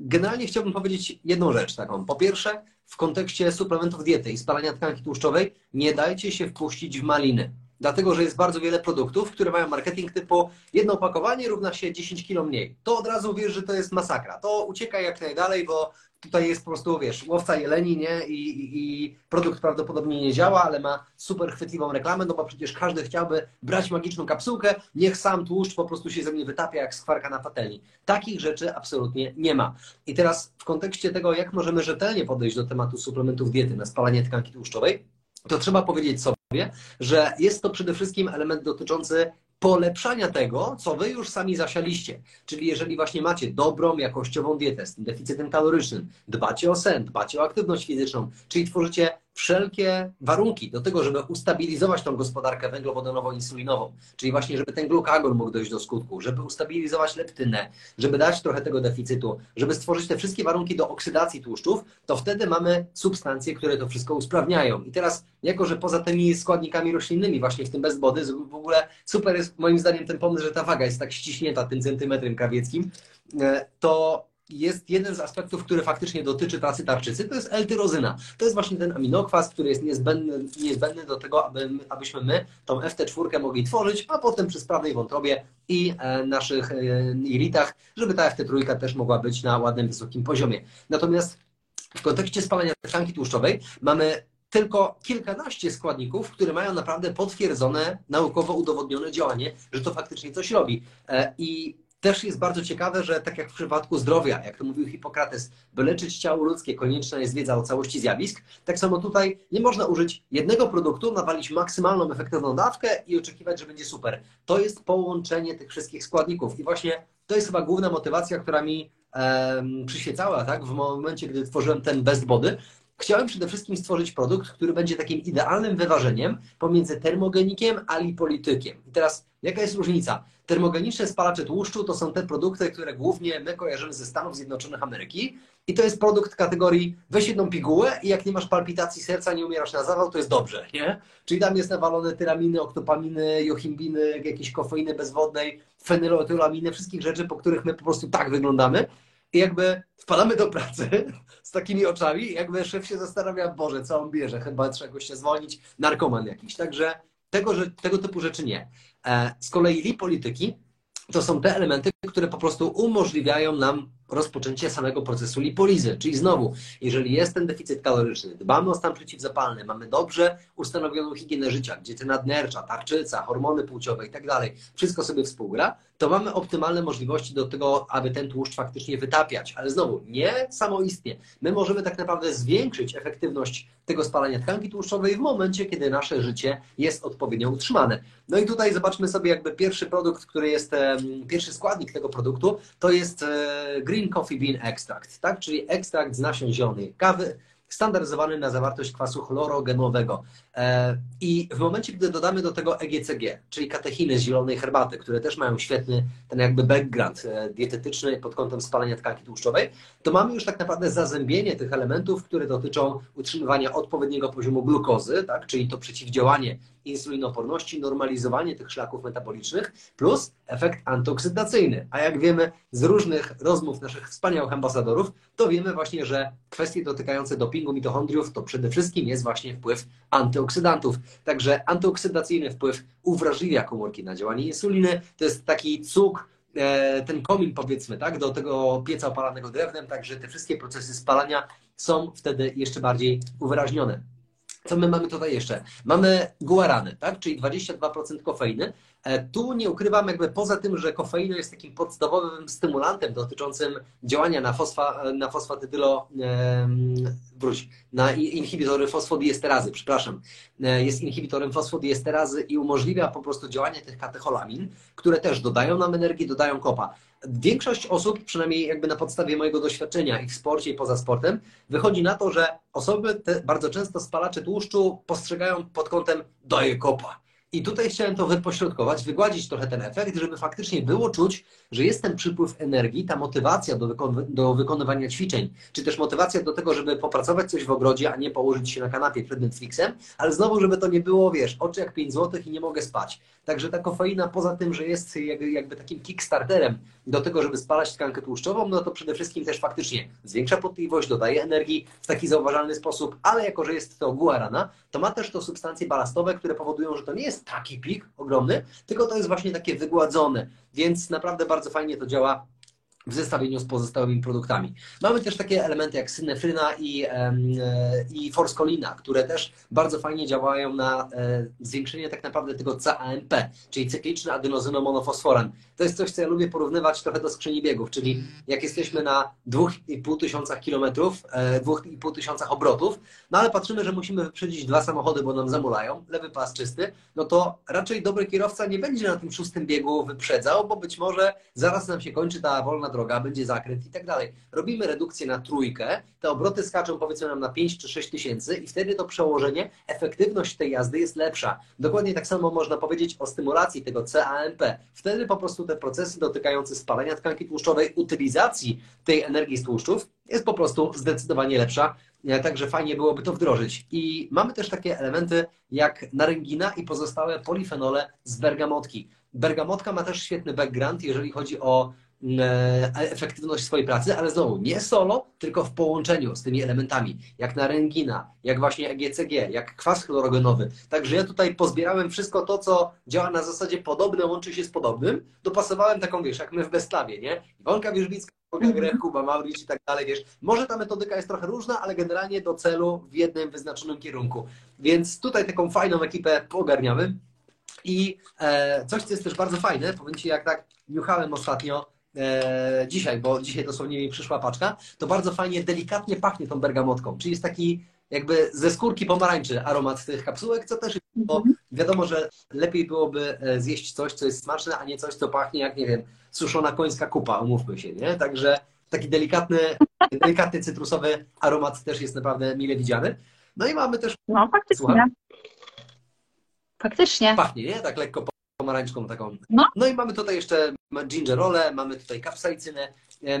Generalnie chciałbym powiedzieć jedną rzecz taką. Po pierwsze, w kontekście suplementów diety i spalania tkanki tłuszczowej nie dajcie się wpuścić w maliny. Dlatego, że jest bardzo wiele produktów, które mają marketing typu jedno opakowanie równa się dziesięć kilo mniej. To od razu wiesz, że to jest masakra. To uciekaj jak najdalej, bo tutaj jest po prostu, wiesz, łowca jeleni, nie? I, i, i produkt prawdopodobnie nie działa, ale ma super chwytliwą reklamę, no bo przecież każdy chciałby brać magiczną kapsułkę, niech sam tłuszcz po prostu się ze mnie wytapia jak skwarka na patelni. Takich rzeczy absolutnie nie ma. I teraz w kontekście tego, jak możemy rzetelnie podejść do tematu suplementów diety na spalanie tkanki tłuszczowej, to trzeba powiedzieć sobie, że jest to przede wszystkim element dotyczący polepszania tego, co wy już sami zasialiście. Czyli jeżeli właśnie macie dobrą, jakościową dietę z tym deficytem kalorycznym, dbacie o sen, dbacie o aktywność fizyczną, czyli tworzycie wszelkie warunki do tego, żeby ustabilizować tą gospodarkę węglowodanowo-insulinową, czyli właśnie, żeby ten glukagon mógł dojść do skutku, żeby ustabilizować leptynę, żeby dać trochę tego deficytu, żeby stworzyć te wszystkie warunki do oksydacji tłuszczów, to wtedy mamy substancje, które to wszystko usprawniają. I teraz, jako że poza tymi składnikami roślinnymi, właśnie w tym Best Body, w ogóle super jest moim zdaniem ten pomysł, że ta waga jest tak ściśnięta tym centymetrem krawieckim, to jest jeden z aspektów, który faktycznie dotyczy pracy tarczycy, to jest L-tyrozyna. To jest właśnie ten aminokwas, który jest niezbędny, niezbędny do tego, aby, abyśmy my tą F T cztery mogli tworzyć, a potem przy sprawnej wątrobie i e, naszych e, jelitach, żeby ta F T trzy też mogła być na ładnym, wysokim poziomie. Natomiast w kontekście spalania tkanki tłuszczowej mamy tylko kilkanaście składników, które mają naprawdę potwierdzone, naukowo udowodnione działanie, że to faktycznie coś robi. E, i Też jest bardzo ciekawe, że tak jak w przypadku zdrowia, jak to mówił Hipokrates, by leczyć ciało ludzkie, konieczna jest wiedza o całości zjawisk. Tak samo tutaj nie można użyć jednego produktu, nawalić maksymalną efektywną dawkę i oczekiwać, że będzie super. To jest połączenie tych wszystkich składników i właśnie to jest chyba główna motywacja, która mi e, przyświecała tak, w momencie, gdy tworzyłem ten Best Body. Chciałem przede wszystkim stworzyć produkt, który będzie takim idealnym wyważeniem pomiędzy termogenikiem a lipolitykiem. I teraz jaka jest różnica? Termogeniczne spalacze tłuszczu to są te produkty, które głównie my kojarzymy ze Stanów Zjednoczonych Ameryki. I to jest produkt kategorii weź jedną pigułę i jak nie masz palpitacji serca, nie umierasz na zawał, to jest dobrze, nie? Czyli tam jest nawalone tyraminy, oktopaminy, johimbiny, jakieś kofeiny bezwodnej, fenylotylaminy, wszystkich rzeczy, po których my po prostu tak wyglądamy. I jakby wpadamy do pracy z takimi oczami, jakby szef się zastanawia, Boże, co on bierze, chyba trzeba go się zwolnić, narkoman jakiś. Także tego, że, tego typu rzeczy nie. Z kolei lipolityki to są te elementy, które po prostu umożliwiają nam rozpoczęcie samego procesu lipolizy. Czyli znowu, jeżeli jest ten deficyt kaloryczny, dbamy o stan przeciwzapalny, mamy dobrze ustanowioną higienę życia, gdzie ten nadnercza, tarczyca, hormony płciowe i tak dalej, wszystko sobie współgra, to mamy optymalne możliwości do tego, aby ten tłuszcz faktycznie wytapiać. Ale znowu, nie samoistnie. My możemy tak naprawdę zwiększyć efektywność tego spalania tkanki tłuszczowej w momencie, kiedy nasze życie jest odpowiednio utrzymane. No i tutaj zobaczmy sobie jakby pierwszy produkt, który jest, pierwszy składnik tego produktu, to jest Green Coffee Bean Extract, tak? Czyli ekstrakt z nasion zielonej kawy, standaryzowany na zawartość kwasu chlorogenowego. I w momencie, gdy dodamy do tego E G C G, czyli katechiny z zielonej herbaty, które też mają świetny ten jakby background dietetyczny pod kątem spalania tkanki tłuszczowej, to mamy już tak naprawdę zazębienie tych elementów, które dotyczą utrzymywania odpowiedniego poziomu glukozy, tak? Czyli to przeciwdziałanie insulinoporności, normalizowanie tych szlaków metabolicznych plus efekt antyoksydacyjny. A jak wiemy z różnych rozmów naszych wspaniałych ambasadorów, to wiemy właśnie, że kwestie dotykające dopingu mitochondriów to przede wszystkim jest właśnie wpływ antyoksydantów. Także antyoksydacyjny wpływ uwrażliwia komórki na działanie insuliny. To jest taki cuk, ten komin powiedzmy, tak, do tego pieca opalanego drewnem, także te wszystkie procesy spalania są wtedy jeszcze bardziej uwyraźnione. Co my mamy tutaj jeszcze? Mamy guarany, tak? Czyli dwadzieścia dwa procent kofeiny. Tu nie ukrywam, jakby poza tym, że kofeina jest takim podstawowym stymulantem dotyczącym działania na, fosfa, na fosfatydylo, wróć, na inhibitory fosfodiesterazy, przepraszam. Jest inhibitorem fosfodiesterazy i umożliwia po prostu działanie tych katecholamin, które też dodają nam energii, dodają kopa. Większość osób, przynajmniej jakby na podstawie mojego doświadczenia i w sporcie i poza sportem, wychodzi na to, że osoby te bardzo często spalacze tłuszczu postrzegają pod kątem daje kopa. I tutaj chciałem to wypośrodkować, wygładzić trochę ten efekt, żeby faktycznie było czuć, że jest ten przypływ energii, ta motywacja do, wykon do wykonywania ćwiczeń, czy też motywacja do tego, żeby popracować coś w ogrodzie, a nie położyć się na kanapie przed Netflixem, ale znowu, żeby to nie było, wiesz, oczy jak pięć złotych i nie mogę spać. Także ta kofeina, poza tym, że jest jakby takim kickstarterem do tego, żeby spalać tkankę tłuszczową, no to przede wszystkim też faktycznie zwiększa potliwość, dodaje energii w taki zauważalny sposób, ale jako, że jest to guarana, to ma też to substancje balastowe, które powodują, że to nie jest taki pik ogromny, tylko to jest właśnie takie wygładzone, więc naprawdę bardzo fajnie to działa w zestawieniu z pozostałymi produktami. Mamy też takie elementy jak synefryna i, i forskolina, które też bardzo fajnie działają na zwiększenie tak naprawdę tego C A M P, czyli cykliczny adenozynomonofosforan. To jest coś, co ja lubię porównywać trochę do skrzyni biegów, czyli jak jesteśmy na dwóch i pół tysiąca kilometrów, dwóch i pół tysiąca obrotów, no ale patrzymy, że musimy wyprzedzić dwa samochody, bo nam zamulają, lewy pas czysty, no to raczej dobry kierowca nie będzie na tym szóstym biegu wyprzedzał, bo być może zaraz nam się kończy ta wolna droga, będzie zakręt i tak dalej. Robimy redukcję na trójkę, te obroty skaczą powiedzmy nam na pięć czy sześć tysięcy i wtedy to przełożenie, efektywność tej jazdy jest lepsza. Dokładnie tak samo można powiedzieć o stymulacji tego C A M P. Wtedy po prostu te procesy dotykające spalenia tkanki tłuszczowej, utylizacji tej energii z tłuszczów jest po prostu zdecydowanie lepsza, także fajnie byłoby to wdrożyć. I mamy też takie elementy jak naryngina i pozostałe polifenole z bergamotki. Bergamotka ma też świetny background, jeżeli chodzi o efektywność swojej pracy, ale znowu nie solo, tylko w połączeniu z tymi elementami, jak naryngina, jak właśnie E G C G, jak kwas chlorogenowy. Także ja tutaj pozbierałem wszystko to, co działa na zasadzie podobne, łączy się z podobnym, dopasowałem taką, wiesz, jak my w Bestlawie, nie? Iwonka Wierzbicka, Olga Grech, Kuba Mauricz i tak dalej, wiesz. Może ta metodyka jest trochę różna, ale generalnie do celu w jednym wyznaczonym kierunku. Więc tutaj taką fajną ekipę poogarniamy i e, coś, co jest też bardzo fajne, powiem Ci, jak tak niuchałem ostatnio dzisiaj, bo dzisiaj dosłownie mi przyszła paczka, to bardzo fajnie, delikatnie pachnie tą bergamotką, czyli jest taki jakby ze skórki pomarańczy aromat tych kapsułek, co też jest, bo wiadomo, że lepiej byłoby zjeść coś, co jest smaczne, a nie coś, co pachnie jak, nie wiem, suszona końska kupa, umówmy się, nie? Także Taki delikatny, delikatny cytrusowy aromat też jest naprawdę mile widziany. No i mamy też... No, faktycznie. Słucham? Faktycznie. Pachnie, nie? Tak lekko pomarańczką taką. No, no i mamy tutaj jeszcze gingerolę, mamy tutaj kapsaicynę,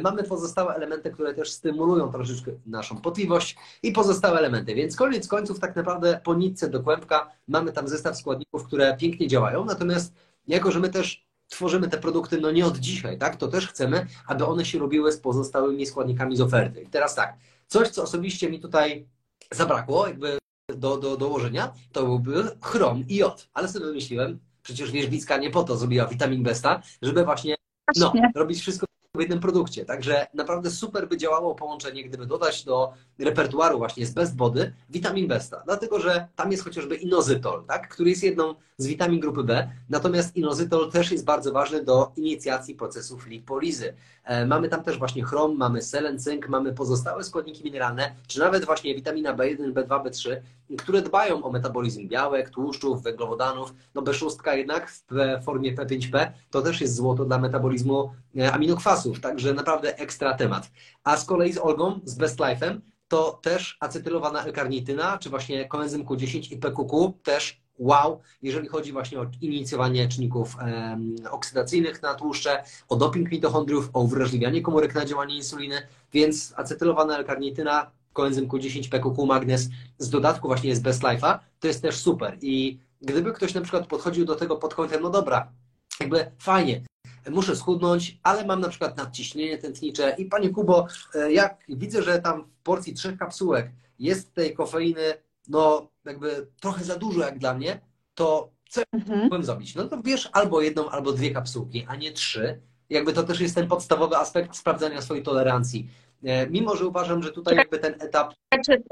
mamy pozostałe elementy, które też stymulują troszeczkę naszą potliwość i pozostałe elementy. Więc koniec końców tak naprawdę po nitce do kłębka mamy tam zestaw składników, które pięknie działają. Natomiast jako, że my też tworzymy te produkty, no nie od dzisiaj, tak? To też chcemy, aby one się robiły z pozostałymi składnikami z oferty. I teraz tak, coś, co osobiście mi tutaj zabrakło jakby do, do dołożenia, to byłby chrom i jod. Ale sobie myśliłem, przecież Wierzbicka nie po to zrobiła Vitamin Besta, żeby właśnie, no, robić wszystko w jednym produkcie. Także naprawdę super by działało połączenie, gdyby dodać do repertuaru właśnie z Best Body Vitamin Besta. Dlatego, że tam jest chociażby inozytol, tak? Który jest jedną z witamin grupy B. Natomiast inozytol też jest bardzo ważny do inicjacji procesów lipolizy. E, mamy tam też właśnie chrom, mamy selen, cynk, mamy pozostałe składniki mineralne, czy nawet właśnie witamina B jeden, B dwa, B trzy, które dbają o metabolizm białek, tłuszczów, węglowodanów. No B sześć jednak w formie P pięć P to też jest złoto dla metabolizmu aminokwasów. Także naprawdę ekstra temat. A z kolei z Olgą, z Best Life'em, to też acetylowana L-karnityna, czy właśnie koenzym Q dziesięć i P Q Q, też wow, jeżeli chodzi właśnie o inicjowanie czynników em, oksydacyjnych na tłuszcze, o doping mitochondriów, o uwrażliwianie komórek na działanie insuliny, więc acetylowana L-karnityna, koenzym Q dziesięć, P Q Q, magnez, z dodatku właśnie z Best Life'a, to jest też super. I gdyby ktoś na przykład podchodził do tego pod kątem, no dobra, jakby fajnie, muszę schudnąć, ale mam na przykład nadciśnienie tętnicze i Panie Kubo, jak widzę, że tam w porcji trzech kapsułek jest tej kofeiny, no jakby trochę za dużo jak dla mnie, to co mhm. mógłbym zrobić? No to wiesz, albo jedną, albo dwie kapsułki, a nie trzy. Jakby to też jest ten podstawowy aspekt sprawdzania swojej tolerancji. Mimo, że uważam, że tutaj jakby ten etap... Czy,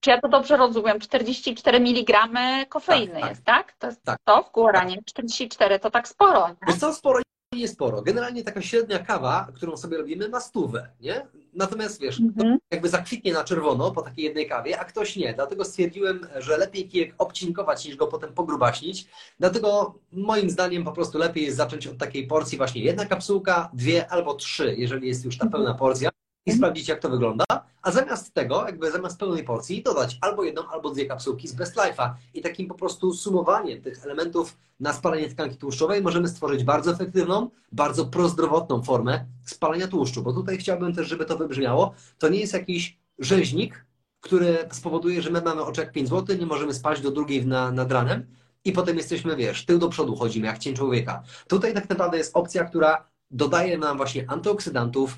czy ja to dobrze rozumiem? czterdzieści cztery miligramy kofeiny tak, tak, jest, tak? To jest tak, to w guaranie. Tak. czterdzieści cztery to tak sporo. Wiesz co, sporo nie sporo. Generalnie taka średnia kawa, którą sobie robimy, ma stówę, nie? Natomiast wiesz, mm-hmm. to jakby zakwitnie na czerwono po takiej jednej kawie, a ktoś nie. Dlatego stwierdziłem, że lepiej kijek obcinkować, niż go potem pogrubaśnić. Dlatego moim zdaniem po prostu lepiej jest zacząć od takiej porcji właśnie jedna kapsułka, dwie albo trzy, jeżeli jest już ta mm-hmm. pełna porcja i mm-hmm. sprawdzić, jak to wygląda. A zamiast tego, jakby zamiast pełnej porcji, dodać albo jedną, albo dwie kapsułki z Best Life'a. I takim po prostu sumowaniem tych elementów na spalanie tkanki tłuszczowej możemy stworzyć bardzo efektywną, bardzo prozdrowotną formę spalania tłuszczu. Bo tutaj chciałbym też, żeby to wybrzmiało, to nie jest jakiś rzeźnik, który spowoduje, że my mamy oczek pięć złotych, nie możemy spać do drugiej na, nad ranem i potem jesteśmy, wiesz, tył do przodu chodzimy, jak cień człowieka. Tutaj tak naprawdę jest opcja, która dodaje nam właśnie antyoksydantów,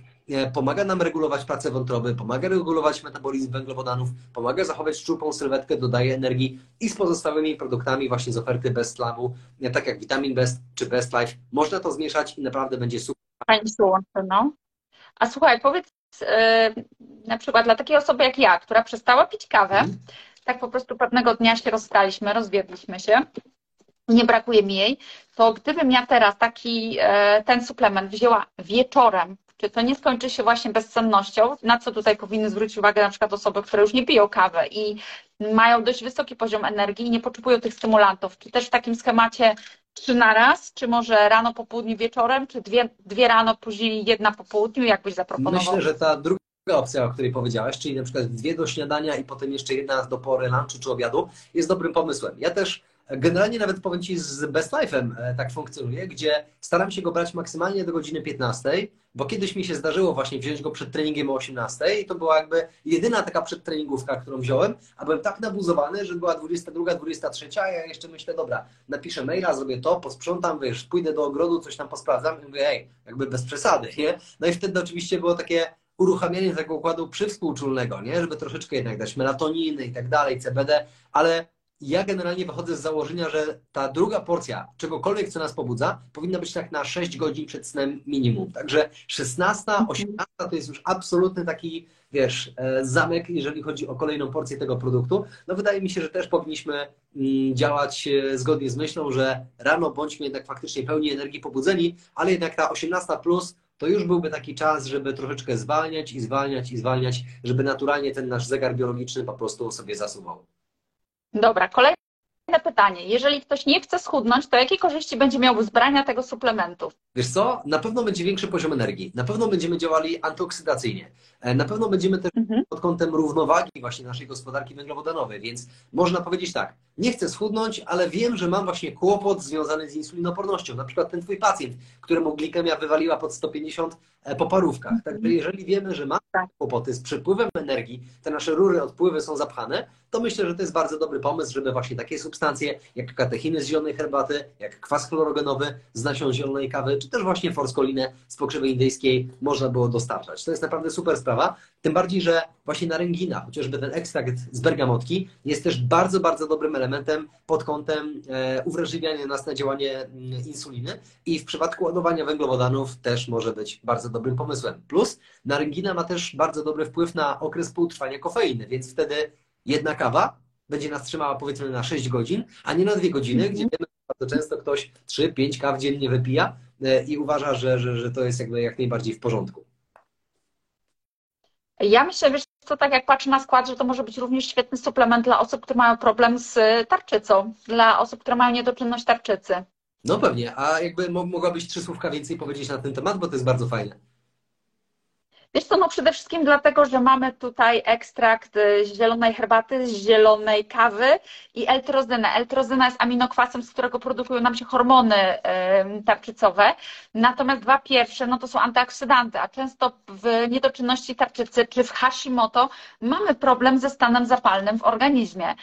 pomaga nam regulować pracę wątroby, pomaga regulować metabolizm węglowodanów, pomaga zachować szczupłą sylwetkę, dodaje energii i z pozostałymi produktami właśnie z oferty Best Lab'u, tak jak Vitamin Best czy Best Life, można to zmieszać i naprawdę będzie super. Fajnie się łączy, no. A słuchaj, powiedz yy, na przykład dla takiej osoby jak ja, która przestała pić kawę, mm. tak po prostu pewnego dnia się rozstaliśmy, rozwiedliśmy się, nie brakuje mi jej, to gdybym ja teraz taki yy, ten suplement wzięła wieczorem, czy to nie skończy się właśnie bezsennością, na co tutaj powinny zwrócić uwagę na przykład osoby, które już nie piją kawy i mają dość wysoki poziom energii i nie potrzebują tych stymulantów. Czy też w takim schemacie trzy na raz, czy może rano, po południu, wieczorem, czy dwie, dwie rano, później jedna po południu, jakbyś zaproponował? Myślę, że ta druga opcja, o której powiedziałeś, czyli na przykład dwie do śniadania i potem jeszcze jedna do pory lunchu czy obiadu, jest dobrym pomysłem. Ja też generalnie nawet powiem Ci z Best Life'em tak funkcjonuje, gdzie staram się go brać maksymalnie do godziny piętnastej, bo kiedyś mi się zdarzyło właśnie wziąć go przed treningiem o osiemnastej i to była jakby jedyna taka przedtreningówka, którą wziąłem, a byłem tak nabuzowany, że była dwudziesta druga, dwudziesta trzecia, a ja jeszcze myślę, dobra, napiszę maila, zrobię to, posprzątam, wiesz, pójdę do ogrodu, coś tam posprawdzam i mówię, ej, jakby bez przesady, nie? No i wtedy oczywiście było takie uruchamianie tego układu przywspółczulnego, nie? Żeby troszeczkę jednak dać melatoniny i tak dalej, C B D, ale ja generalnie wychodzę z założenia, że ta druga porcja czegokolwiek, co nas pobudza, powinna być tak na sześć godzin przed snem minimum. Także szesnasta, osiemnasta to jest już absolutny taki, wiesz, zamek, jeżeli chodzi o kolejną porcję tego produktu. No wydaje mi się, że też powinniśmy działać zgodnie z myślą, że rano bądźmy jednak faktycznie pełni energii, pobudzeni, ale jednak ta osiemnasta plus to już byłby taki czas, żeby troszeczkę zwalniać i zwalniać i zwalniać, żeby naturalnie ten nasz zegar biologiczny po prostu sobie zasuwał. Dobra, kolejna Pytanie, jeżeli ktoś nie chce schudnąć, to jakie korzyści będzie miał z brania tego suplementu? Wiesz co, na pewno będzie większy poziom energii, na pewno będziemy działali antyoksydacyjnie, na pewno będziemy też mhm. pod kątem równowagi właśnie naszej gospodarki węglowodanowej, więc można powiedzieć tak, nie chcę schudnąć, ale wiem, że mam właśnie kłopot związany z insulinopornością, na przykład ten twój pacjent, któremu glikemia wywaliła pod sto pięćdziesiąt po parówkach, mhm. także jeżeli wiemy, że mamy tak. kłopoty z przepływem energii, te nasze rury, odpływy są zapchane, to myślę, że to jest bardzo dobry pomysł, żeby właśnie takie substancje jak katechiny z zielonej herbaty, jak kwas chlorogenowy z nasion zielonej kawy, czy też właśnie forskolinę z pokrzywy indyjskiej można było dostarczać. To jest naprawdę super sprawa, tym bardziej, że właśnie naryngina, chociażby ten ekstrakt z bergamotki, jest też bardzo, bardzo dobrym elementem pod kątem uwrażliwiania nas na działanie insuliny i w przypadku ładowania węglowodanów też może być bardzo dobrym pomysłem. Plus naryngina ma też bardzo dobry wpływ na okres półtrwania kofeiny, więc wtedy jedna kawa będzie nas trzymała powiedzmy na sześć godzin, a nie na dwie godziny, gdzie wiemy, że bardzo często ktoś trzy, pięć kaw dziennie wypija i uważa, że, że, że to jest jakby jak najbardziej w porządku. Ja myślę, wiesz co, tak jak patrzę na skład, że to może być również świetny suplement dla osób, które mają problem z tarczycą, dla osób, które mają niedoczynność tarczycy. No pewnie, a jakby mogłabyś trzy słówka więcej powiedzieć na ten temat, bo to jest bardzo fajne. Wiesz co, no przede wszystkim dlatego, że mamy tutaj ekstrakt z zielonej herbaty, z zielonej kawy i L-tyrozynę. L-tyrozyna jest aminokwasem, z którego produkują nam się hormony tarczycowe. Natomiast dwa pierwsze, no to są antyoksydanty, a często w niedoczynności tarczycy czy w Hashimoto mamy problem ze stanem zapalnym w organizmie.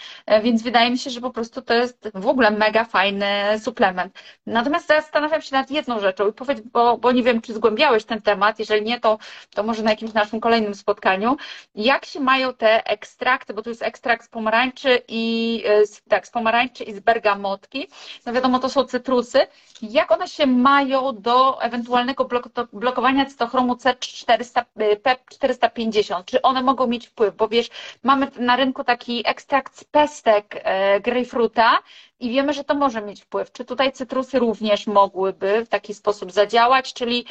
Więc wydaje mi się, że po prostu to jest w ogóle mega fajny suplement. Natomiast zastanawiam się nad jedną rzeczą i powiedz, bo, bo nie wiem, czy zgłębiałeś ten temat, jeżeli nie, to, to może na jakimś naszym kolejnym spotkaniu, jak się mają te ekstrakty, bo tu jest ekstrakt z pomarańczy i tak, z pomarańczy i z bergamotki, no wiadomo, to są cytrusy, jak one się mają do ewentualnego blok blokowania cytochromu C czterysta, P czterysta pięćdziesiąt, czy one mogą mieć wpływ, bo wiesz, mamy na rynku taki ekstrakt z pestek e, grejpfruta i wiemy, że to może mieć wpływ, czy tutaj cytrusy również mogłyby w taki sposób zadziałać, czyli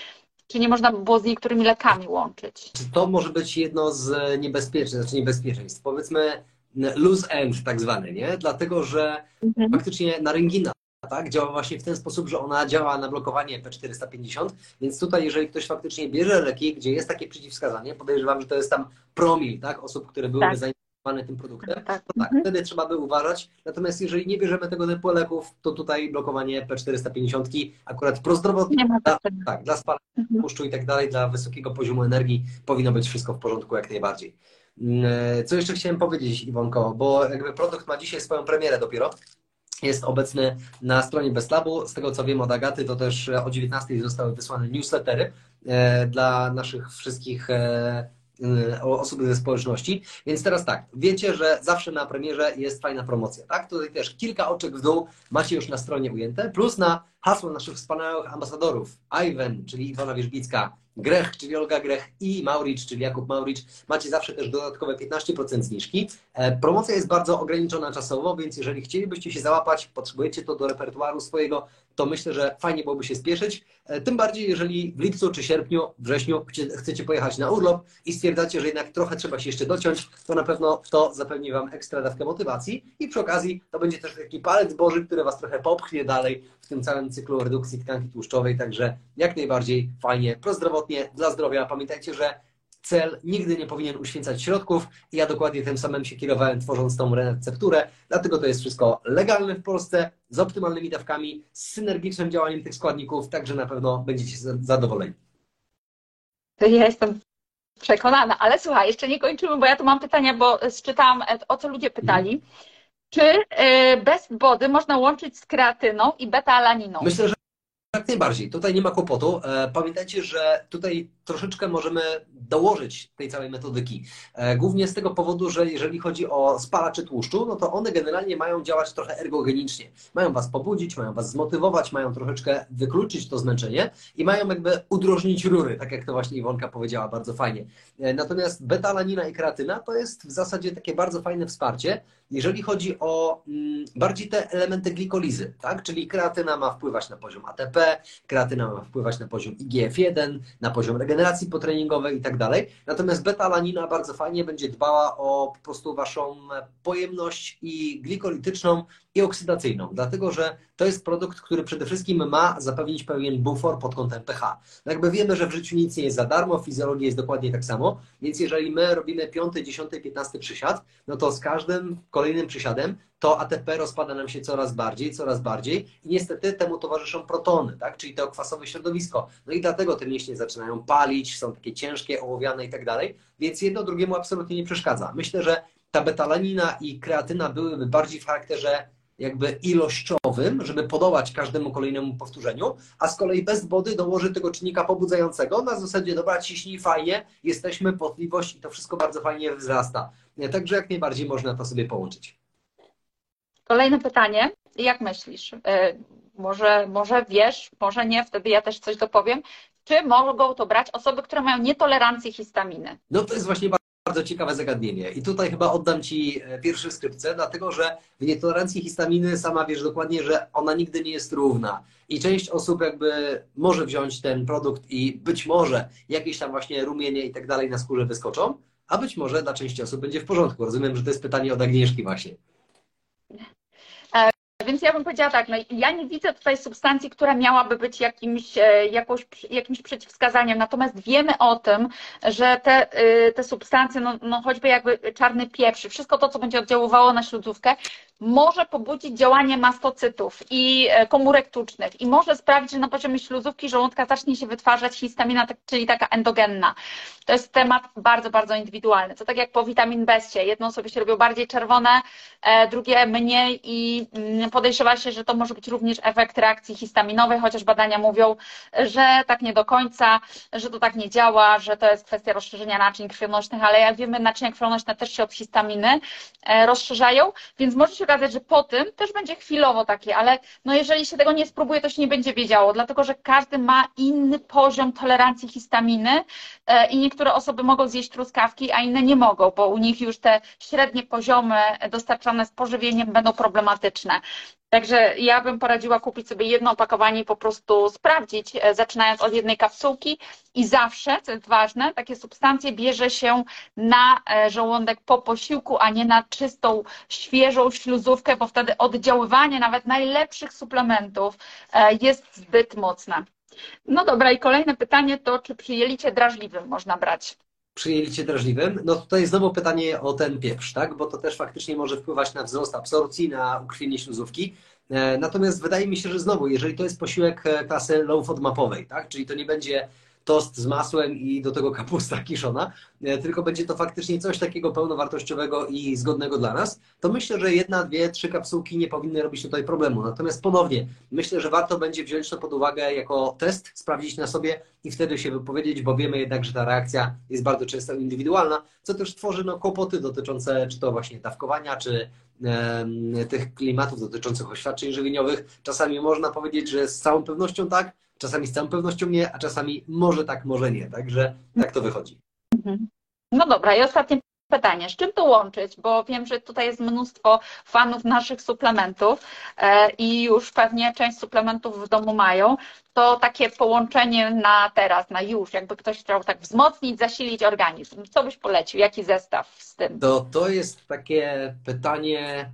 czy nie można by było z niektórymi lekami łączyć? To może być jedno z niebezpiecznych, znaczy niebezpieczeństw. Powiedzmy loose end tak zwany, nie? Dlatego, że mhm. faktycznie naryngina tak, działa właśnie w ten sposób, że ona działa na blokowanie P czterysta pięćdziesiąt, więc tutaj jeżeli ktoś faktycznie bierze leki, gdzie jest takie przeciwwskazanie, podejrzewam, że to jest tam promil tak, osób, które byłyby tak. zainteresowane tym produktem, tak. to tak, mhm. wtedy trzeba by uważać. Natomiast jeżeli nie bierzemy tego typu leków, to tutaj blokowanie P czterysta pięćdziesiąt akurat prozdrowotne, dla, tak, dla spalania tłuszczu i tak dalej, dla wysokiego poziomu energii powinno być wszystko w porządku jak najbardziej. Co jeszcze chciałem powiedzieć, Iwonko, bo jakby produkt ma dzisiaj swoją premierę dopiero. Jest obecny na stronie BestLabu. Z tego co wiem od Agaty, to też o dziewiętnastej zostały wysłane newslettery dla naszych wszystkich osób ze społeczności. Więc teraz tak, wiecie, że zawsze na premierze jest fajna promocja, tak? Tutaj też kilka oczek w dół macie już na stronie ujęte, plus na hasło naszych wspaniałych ambasadorów Iwan, czyli Iwona Wierzbicka, Grech, czyli Olga Grech i Mauricz, czyli Jakub Mauricz. Macie zawsze też dodatkowe piętnaście procent zniżki. Promocja jest bardzo ograniczona czasowo, więc jeżeli chcielibyście się załapać, potrzebujecie to do repertuaru swojego, to myślę, że fajnie byłoby się spieszyć. Tym bardziej, jeżeli w lipcu czy sierpniu, wrześniu chcecie pojechać na urlop i stwierdzacie, że jednak trochę trzeba się jeszcze dociąć, to na pewno to zapewni Wam ekstra dawkę motywacji i przy okazji to będzie też taki palec boży, który Was trochę popchnie dalej w tym całym cyklu redukcji tkanki tłuszczowej, także jak najbardziej fajnie, prozdrowotnie, dla zdrowia. Pamiętajcie, że cel nigdy nie powinien uświęcać środków i ja dokładnie tym samym się kierowałem, tworząc tą recepturę, dlatego to jest wszystko legalne w Polsce, z optymalnymi dawkami, z synergicznym działaniem tych składników, także na pewno będziecie zadowoleni. Ja jestem przekonana, ale słuchaj, jeszcze nie kończymy, bo ja tu mam pytania, bo czytałam, o co ludzie pytali. Hmm. Czy Best Body można łączyć z kreatyną i beta-alaniną? Myślę, że jak najbardziej. Tutaj nie ma kłopotu. Pamiętajcie, że tutaj troszeczkę możemy dołożyć tej całej metodyki. Głównie z tego powodu, że jeżeli chodzi o spalacze tłuszczu, no to one generalnie mają działać trochę ergogenicznie. Mają Was pobudzić, mają Was zmotywować, mają troszeczkę wykluczyć to zmęczenie i mają jakby udrożnić rury, tak jak to właśnie Iwonka powiedziała bardzo fajnie. Natomiast beta-alanina i kreatyna to jest w zasadzie takie bardzo fajne wsparcie, jeżeli chodzi o bardziej te elementy glikolizy, tak? Czyli kreatyna ma wpływać na poziom A T P, kreatyna ma wpływać na poziom I G F jeden, na poziom regeneracji potreningowej i tak dalej. Natomiast beta-alanina bardzo fajnie będzie dbała o po prostu Waszą pojemność i glikolityczną i oksydacyjną, dlatego że to jest produkt, który przede wszystkim ma zapewnić pewien bufor pod kątem pH. Jakby wiemy, że w życiu nic nie jest za darmo, w fizjologii jest dokładnie tak samo, więc jeżeli my robimy piąty, dziesiąty, piętnasty przysiad, no to z każdym kolejnym przysiadem to A T P rozpada nam się coraz bardziej, coraz bardziej i niestety temu towarzyszą protony, tak? Czyli to kwasowe środowisko. No i dlatego te mięśnie zaczynają palić, są takie ciężkie, ołowiane i tak dalej, więc jedno drugiemu absolutnie nie przeszkadza. Myślę, że ta betalanina i kreatyna byłyby bardziej w charakterze jakby ilościowym, żeby podołać każdemu kolejnemu powtórzeniu, a z kolei bez wody dołoży tego czynnika pobudzającego na zasadzie, dobra, ciśnij, fajnie, jesteśmy, potliwość i to wszystko bardzo fajnie wzrasta. Także jak najbardziej można to sobie połączyć. Kolejne pytanie. Jak myślisz? Może, może wiesz, może nie, wtedy ja też coś dopowiem. Czy mogą to brać osoby, które mają nietolerancję histaminy? No to jest właśnie bardzo Bardzo ciekawe zagadnienie i tutaj chyba oddam Ci pierwszy skrzypce, dlatego że w nietolerancji histaminy sama wiesz dokładnie, że ona nigdy nie jest równa i część osób jakby może wziąć ten produkt i być może jakieś tam właśnie rumienie i tak dalej na skórze wyskoczą, a być może dla części osób będzie w porządku. Rozumiem, że to jest pytanie od Agnieszki właśnie. Więc ja bym powiedziała tak, no ja nie widzę tutaj substancji, która miałaby być jakimś, jakąś, jakimś przeciwwskazaniem, natomiast wiemy o tym, że te, te substancje, no, no choćby jakby czarny pieprz, wszystko to, co będzie oddziaływało na śródówkę, może pobudzić działanie mastocytów i komórek tłucznych i może sprawić, że na poziomie śluzówki żołądka zacznie się wytwarzać histamina, czyli taka endogenna. To jest temat bardzo, bardzo indywidualny. To tak jak po witamin B-cie. Jedne osoby się robią bardziej czerwone, drugie mniej i podejrzewa się, że to może być również efekt reakcji histaminowej, chociaż badania mówią, że tak nie do końca, że to tak nie działa, że to jest kwestia rozszerzenia naczyń krwionośnych, ale jak wiemy, naczynia krwionośne też się od histaminy rozszerzają, więc może się okazać, że po tym też będzie chwilowo takie, ale no jeżeli się tego nie spróbuje, to się nie będzie wiedziało, dlatego że każdy ma inny poziom tolerancji histaminy i niektóre osoby mogą zjeść truskawki, a inne nie mogą, bo u nich już te średnie poziomy dostarczane z pożywieniem będą problematyczne. Także ja bym poradziła kupić sobie jedno opakowanie i po prostu sprawdzić, zaczynając od jednej kapsułki i zawsze, co jest ważne, takie substancje bierze się na żołądek po posiłku, a nie na czystą, świeżą śluzówkę, bo wtedy oddziaływanie nawet najlepszych suplementów jest zbyt mocne. No dobra, i kolejne pytanie to, czy przy jelicie drażliwym można brać? Przy jelicie drażliwym, no tutaj znowu pytanie o ten pieprz, tak? Bo to też faktycznie może wpływać na wzrost absorpcji, na ukrwienie śluzówki. Natomiast wydaje mi się, że znowu, jeżeli to jest posiłek klasy low-FODMAP-owej, tak? Czyli to nie będzie tost z masłem i do tego kapusta kiszona, tylko będzie to faktycznie coś takiego pełnowartościowego i zgodnego dla nas, to myślę, że jedna, dwie, trzy kapsułki nie powinny robić tutaj problemu. Natomiast ponownie, myślę, że warto będzie wziąć to pod uwagę jako test, sprawdzić na sobie i wtedy się wypowiedzieć, bo wiemy jednak, że ta reakcja jest bardzo często indywidualna, co też tworzy no, kłopoty dotyczące czy to właśnie dawkowania, czy e, tych klimatów dotyczących oświadczeń żywieniowych. Czasami można powiedzieć, że z całą pewnością tak, czasami z całą pewnością nie, a czasami może tak, może nie. Także tak to wychodzi. No dobra, i ostatnie pytanie. Z czym to łączyć? Bo wiem, że tutaj jest mnóstwo fanów naszych suplementów i już pewnie część suplementów w domu mają. To takie połączenie na teraz, na już, jakby ktoś chciał tak wzmocnić, zasilić organizm. Co byś polecił? Jaki zestaw z tym? To, to jest takie pytanie,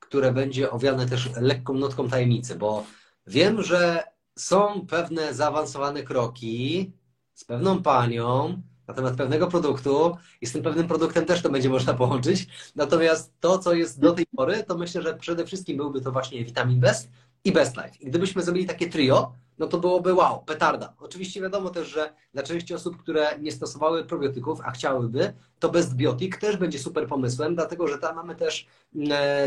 które będzie owiane też lekką nutką tajemnicy, bo wiem, że są pewne zaawansowane kroki z pewną panią na temat pewnego produktu i z tym pewnym produktem też to będzie można połączyć. Natomiast to, co jest do tej pory, to myślę, że przede wszystkim byłby to właśnie Vitamin Best i Best Life. I gdybyśmy zrobili takie trio, no to byłoby wow, petarda. Oczywiście wiadomo też, że dla części osób, które nie stosowały probiotyków, a chciałyby, to Best Biotic też będzie super pomysłem, dlatego że tam mamy też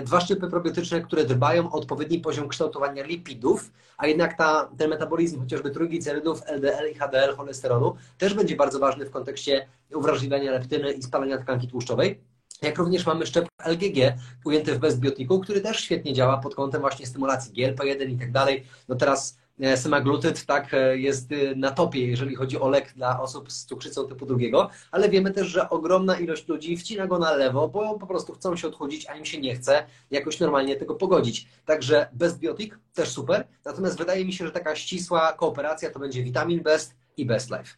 dwa szczypy probiotyczne, które dbają o odpowiedni poziom kształtowania lipidów, a jednak ta, ten metabolizm chociażby trójglicerydów, L D L i H D L, cholesterolu, też będzie bardzo ważny w kontekście uwrażliwiania leptyny i spalania tkanki tłuszczowej. Jak również mamy szczep L G G ujęty w Best Bioticu, który też świetnie działa pod kątem właśnie stymulacji G L P jeden i tak dalej. No teraz semaglutyd tak jest na topie, jeżeli chodzi o lek dla osób z cukrzycą typu drugiego, ale wiemy też, że ogromna ilość ludzi wcina go na lewo, bo po prostu chcą się odchudzić, a im się nie chce jakoś normalnie tego pogodzić. Także Best Biotic też super, natomiast wydaje mi się, że taka ścisła kooperacja to będzie Vitamin Best i Best Life.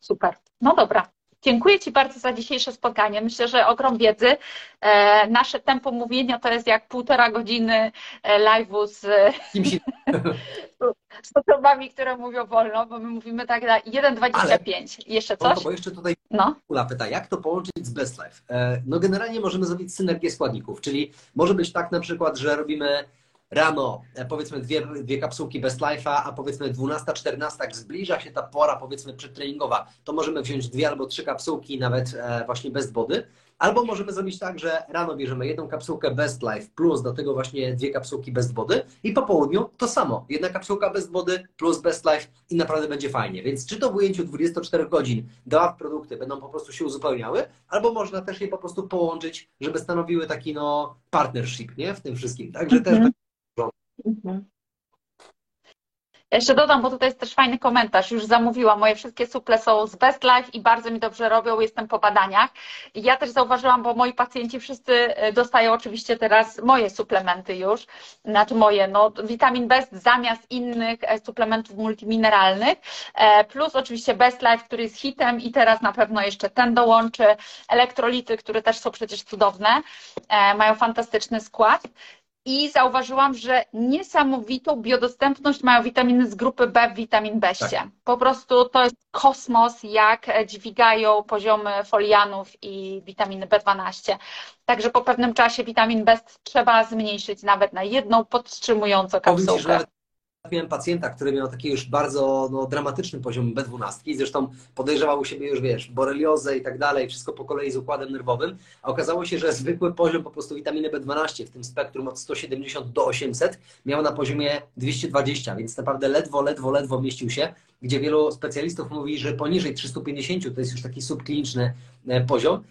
Super, no dobra. Dziękuję Ci bardzo za dzisiejsze spotkanie. Myślę, że ogrom wiedzy. Nasze tempo mówienia to jest jak półtora godziny live'u z, z osobami, które mówią wolno, bo my mówimy tak na jeden dwadzieścia pięć. Jeszcze coś? Bo, bo jeszcze tutaj no. Ula pyta, jak to połączyć z Best Life? No generalnie możemy zrobić synergię składników, czyli może być tak na przykład, że robimy rano powiedzmy dwie, dwie kapsułki Best Life'a, a powiedzmy dwunasta czternasta, jak zbliża się ta pora powiedzmy przedtreningowa, to możemy wziąć dwie albo trzy kapsułki nawet właśnie Best Body, albo możemy zrobić tak, że rano bierzemy jedną kapsułkę Best Life plus do tego właśnie dwie kapsułki Best Body i po południu to samo, jedna kapsułka Best Body plus Best Life i naprawdę będzie fajnie. Więc czy to w ujęciu dwudziestu czterech godzin dwa produkty będą po prostu się uzupełniały, albo można też je po prostu połączyć, żeby stanowiły taki no partnership, nie? W tym wszystkim. Także mhm. też Mhm. Ja jeszcze dodam, bo tutaj jest też fajny komentarz. Już zamówiłam, moje wszystkie suple są z Best Life i bardzo mi dobrze robią, jestem po badaniach. I ja też zauważyłam, bo moi pacjenci wszyscy dostają oczywiście teraz moje suplementy już, znaczy moje, no witamin Best zamiast innych suplementów multimineralnych, plus oczywiście Best Life, który jest hitem i teraz na pewno jeszcze ten dołączy, elektrolity, które też są przecież cudowne, mają fantastyczny skład. I zauważyłam, że niesamowitą biodostępność mają witaminy z grupy B w witamin B. Tak. Po prostu to jest kosmos, jak dźwigają poziomy folianów i witaminy B dwanaście. Także po pewnym czasie witamin B trzeba zmniejszyć nawet na jedną podtrzymującą kapsułkę. Miałem pacjenta, który miał taki już bardzo no, dramatyczny poziom B dwanaście, zresztą podejrzewał u siebie już, wiesz, boreliozę i tak dalej, wszystko po kolei z układem nerwowym, a okazało się, że zwykły poziom po prostu witaminy B dwanaście w tym spektrum od stu siedemdziesięciu do ośmiuset miał na poziomie dwieście dwadzieścia, więc naprawdę ledwo, ledwo, ledwo mieścił się, gdzie wielu specjalistów mówi, że poniżej trzystu pięćdziesięciu to jest już taki subkliniczny poziom.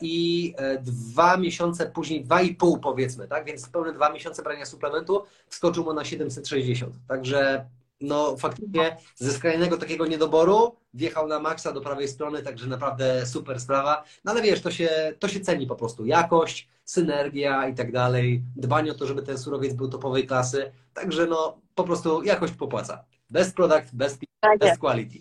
I dwa miesiące później, dwa i pół powiedzmy, tak? Więc pełne dwa miesiące brania suplementu wskoczył mu na siedemset sześćdziesiąt. Także no faktycznie ze skrajnego takiego niedoboru wjechał na maksa do prawej strony, także naprawdę super sprawa. No ale wiesz, to się, to się ceni po prostu. Jakość, synergia i tak dalej, dbanie o to, żeby ten surowiec był topowej klasy. Także no po prostu jakość popłaca. Best product, best, best quality.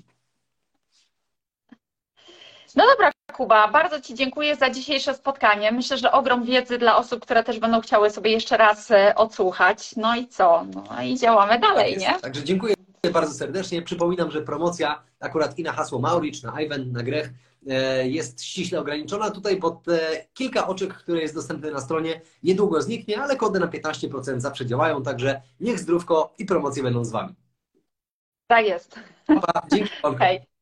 No dobra. Kuba, bardzo Ci dziękuję za dzisiejsze spotkanie. Myślę, że ogrom wiedzy dla osób, które też będą chciały sobie jeszcze raz odsłuchać. No i co? No i działamy dalej, tak nie? Także dziękuję bardzo serdecznie. Przypominam, że promocja akurat i na hasło Mauricz, na Iwon, na Grech jest ściśle ograniczona. Tutaj pod kilka oczek, które jest dostępne na stronie, niedługo zniknie, ale kody na piętnaście procent zawsze działają, także niech zdrówko i promocje będą z Wami. Tak jest. Pa, dzięki. Hej.